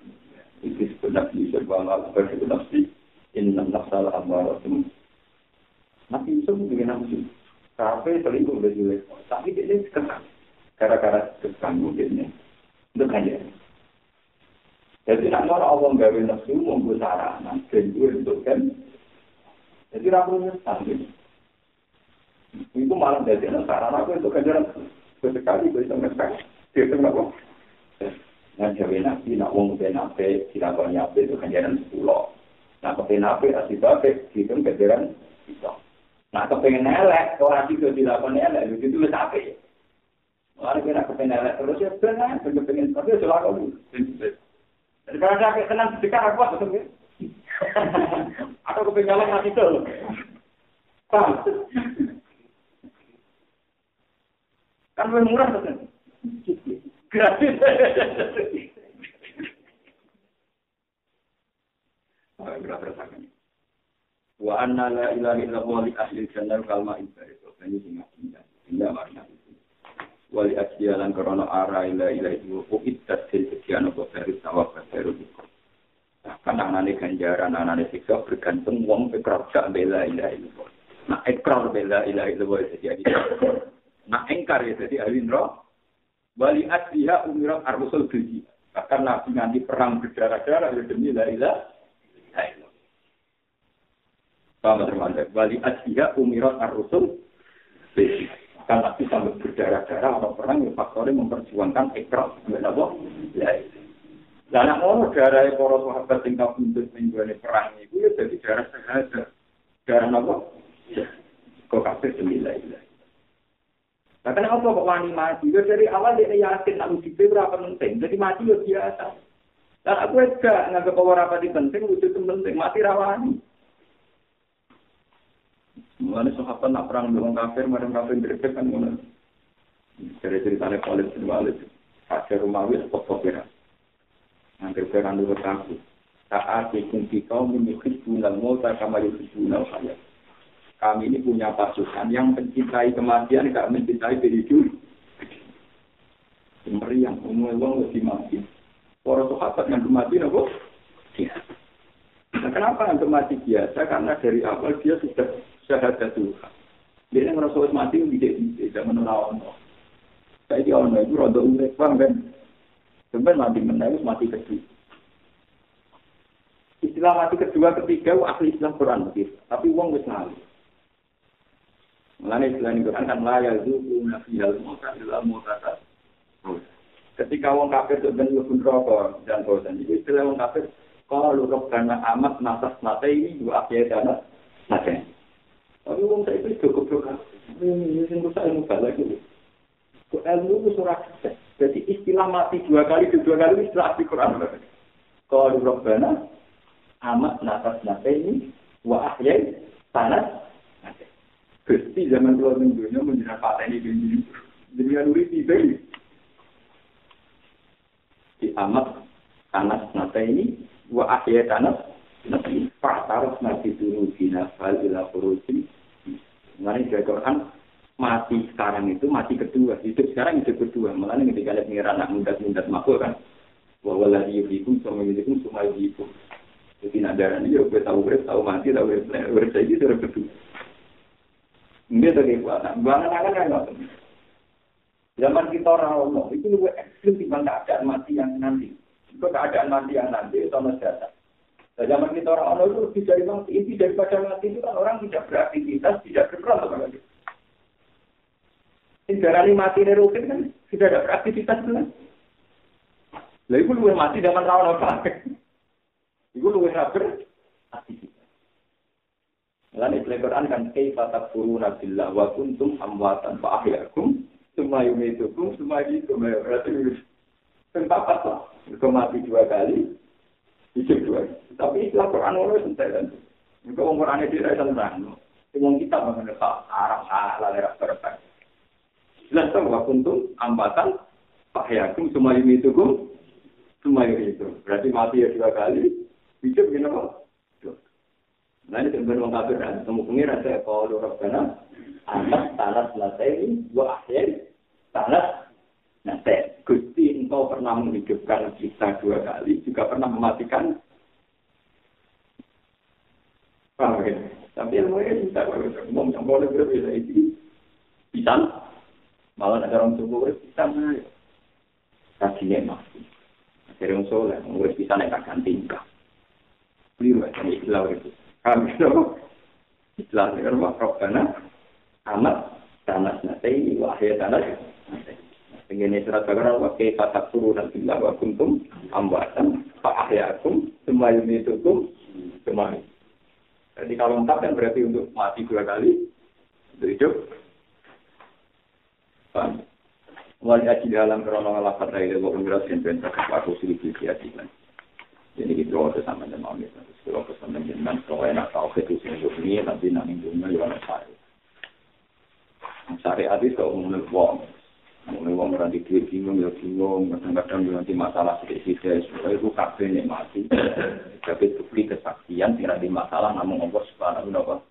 sebenarnya Yusuf Allah berfirman nafsi, Inna nafsal amaratum. Nabi Yusuf juga nafsu. Tapi selingkuh berjuang. Tapi dia terkekang. Gara-gara terkekang mungkinnya. Untuk aja. Jadi nak orang awam gawe nafsu membuat saranan, kencur itu kan. Jadi ramuannya sambil. Itu malam jadi nak saranan aku itu kencur sekali boleh sampai sekali. Tiada apa. Nak gawe nafsu nak awam gawe nafsu, kita banyak nafsu itu kencuran sepuluh. Nak gawe nafsu asyik nafsu, kita kencuran itu. Nak kepengen elak, orang itu tidak pengen elak, itu tu nafsu. Orang kena kepengen elak terus ya benar, kepengen tapi selalu dulu. Sekarang saya senang sedekah aku buat betul ke? Atau kepinggalan hati itu. Paham? Kan lebih murah betul. Gratis. Alhamdulillah bersamaan. Wa anna la ilaha illallah li ahli jannah kalma ibadatu. Ini singkat singkat. Indah makna. Wali akhiran karena ara ila ila itu uqittat til kianu qafir sawab qafir. Kadang-kadang ganjaran anak-anak siksa bergantung wong pekerja bela ila ila. Nah, ikrar bela ila ila itu jadi. Nah, engkar ya jadi ahli neraka. Wali asliha umirat ar-rusul bilji. Bahkan Nabi nanti perang berdarah-darah ya demi la ilaha illallah. Paham teman-teman? Wali asliha umirat ar-rusul bilji. Bahkan Nabi sampai berdarah-darah atau perang ya faktornya memperjuangkan ikrar bela la ilaha. Lah nek ono darah para sahabat sing kabundut ning gone perang iku ya dadi darah sahabat. Darah napa? Kok kabeh demi la ilaha. Nah, kenapa kok wani mati? Yo dari awal dia yakin nak mesti berapa penting. Jadi mati yo biasa. Dan aku juga nggak kebawa apa di penting, wujud penting mati rawani. Mulanya sahabat nak perang dengan kafir, mereka kafir berdebat kan mana? Dari ceritanya polis berwalid, hajar rumawis pokoknya. Angker perang dulu takut. Saat dikunci kau menyukai bulan mula kamar itu bulan saya. Kami ini punya pasukan yang mencintai kematian, tidak mencintai kehidupan. Semeri yang umur orang lebih mati. Orang sahabat yang kematian apa? Ya. Nah, kenapa yang kematian biasa? Karena dari awal dia sudah syahadat Tuhan. Dia yang merasa mati tidak tidak menolak Allah. Saya di Allah itu roda unik banget. Sebenarnya mati menangis mati kecil. Istilah mati kedua ketiga asli istilah Quran begitu. Tapi uang besar. Mulanya istilah ini Quran kan layak zuku nafiyal muqadilal muqadad. Ketika wong kafir itu benar pun rokok dan bosan. Jadi istilah wong kafir kalau luruk karena amat nasas nate ini dua akhir dana nate. Tapi wong saya itu cukup cukup. Ini yang rusak ilmu balik itu. Ilmu itu surat. Jadi istilah mati dua kali dua kali istilah di Quran. Kalau luruk karena amat nasas nate ini dua akhir dana. Kristi zaman dua minggunya menjerat paten itu jadi aluri tiba-tiba di amat anas nata ini wa akhir anas nanti patarus nanti dulu dinafal ila kurusi mengenai Quran mati sekarang itu mati kedua hidup sekarang hidup kedua malah ketika ada pengiran anak muda-muda makul kan bahwa ladiyikum sama ladiyikum sama ladiyikum jadi nadaran dia boleh tahu beres tahu mati tahu beres beres lagi terus kedua. Dia tadi buat anak, buat anak kan nggak tahu. Zaman kita orang orang itu lebih ekstrim dibanding keadaan mati yang nanti. Itu keadaan mati yang nanti itu masih ada. Zaman kita orang orang itu lebih dari mati ini daripada mati itu kan orang tidak beraktivitas, tidak berperan lagi. Sekarang ini mati dari rutin kan tidak ada beraktivitas kan. Lalu itu lebih mati zaman orang orang. Itu lebih hampir aktivitas. Dalam Al-Quran kan kaifa takfuruna billahi wa kuntum amwatan fa ahyaakum tsumma yumeetukum tsumma yuhyikum. Tentang apa? Mati dua kali, hidup dua kali. Tapi istilah Quran ono santai kan. Engko Qurane dhewe santai. Wong kita mengenal arah salah daerah tertentu. Istilah wa kuntum amwatan fa ahyaakum tsumma yumeetukum tsumma yuhyikum. Berarti mati ya dua kali, hidup gimana kok? Nah ini sebenarnya orang kafir kan, semua pengira saya kalau orang kena anak tanah selesai, dua akhir tanah nanti. Gusti engkau pernah menghidupkan kita dua kali, juga pernah mematikan. Paham ya? Tapi yang mereka tidak boleh, yang boleh berbeza itu pisang. Malah ada orang tua pisang aja. Kasihnya masih. Orang soleh, orang pisang yang tak ganti engkau. Beliau yang ikhlas itu. Kami semua Islam dengan makrobanah amat tanah nanti wahai tanah begini surat bagaimana wakai kata suruh nanti lawa kuntum ambatan pak ahyakum semua ilmu itu kum semua. Jadi kalau lengkap kan berarti untuk mati dua kali untuk hidup. Walaupun di dalam kerana Allah kata itu bukan berarti entah apa aku silih silakan. Jadi kita harus sama dengan orang itu. Kalau kita sama dengan orang nak tahu ketujuan dunia, nanti nak ingin dunia yang lain. Syariat itu umum luas. Mulai orang berani dia bingung, ya bingung. Kadang-kadang nanti masalah sedikit-sedikit. Supaya itu kabelnya mati. Tapi itu beli kesaksian, tidak ada masalah. Namun Allah subhanahu wa ta'ala.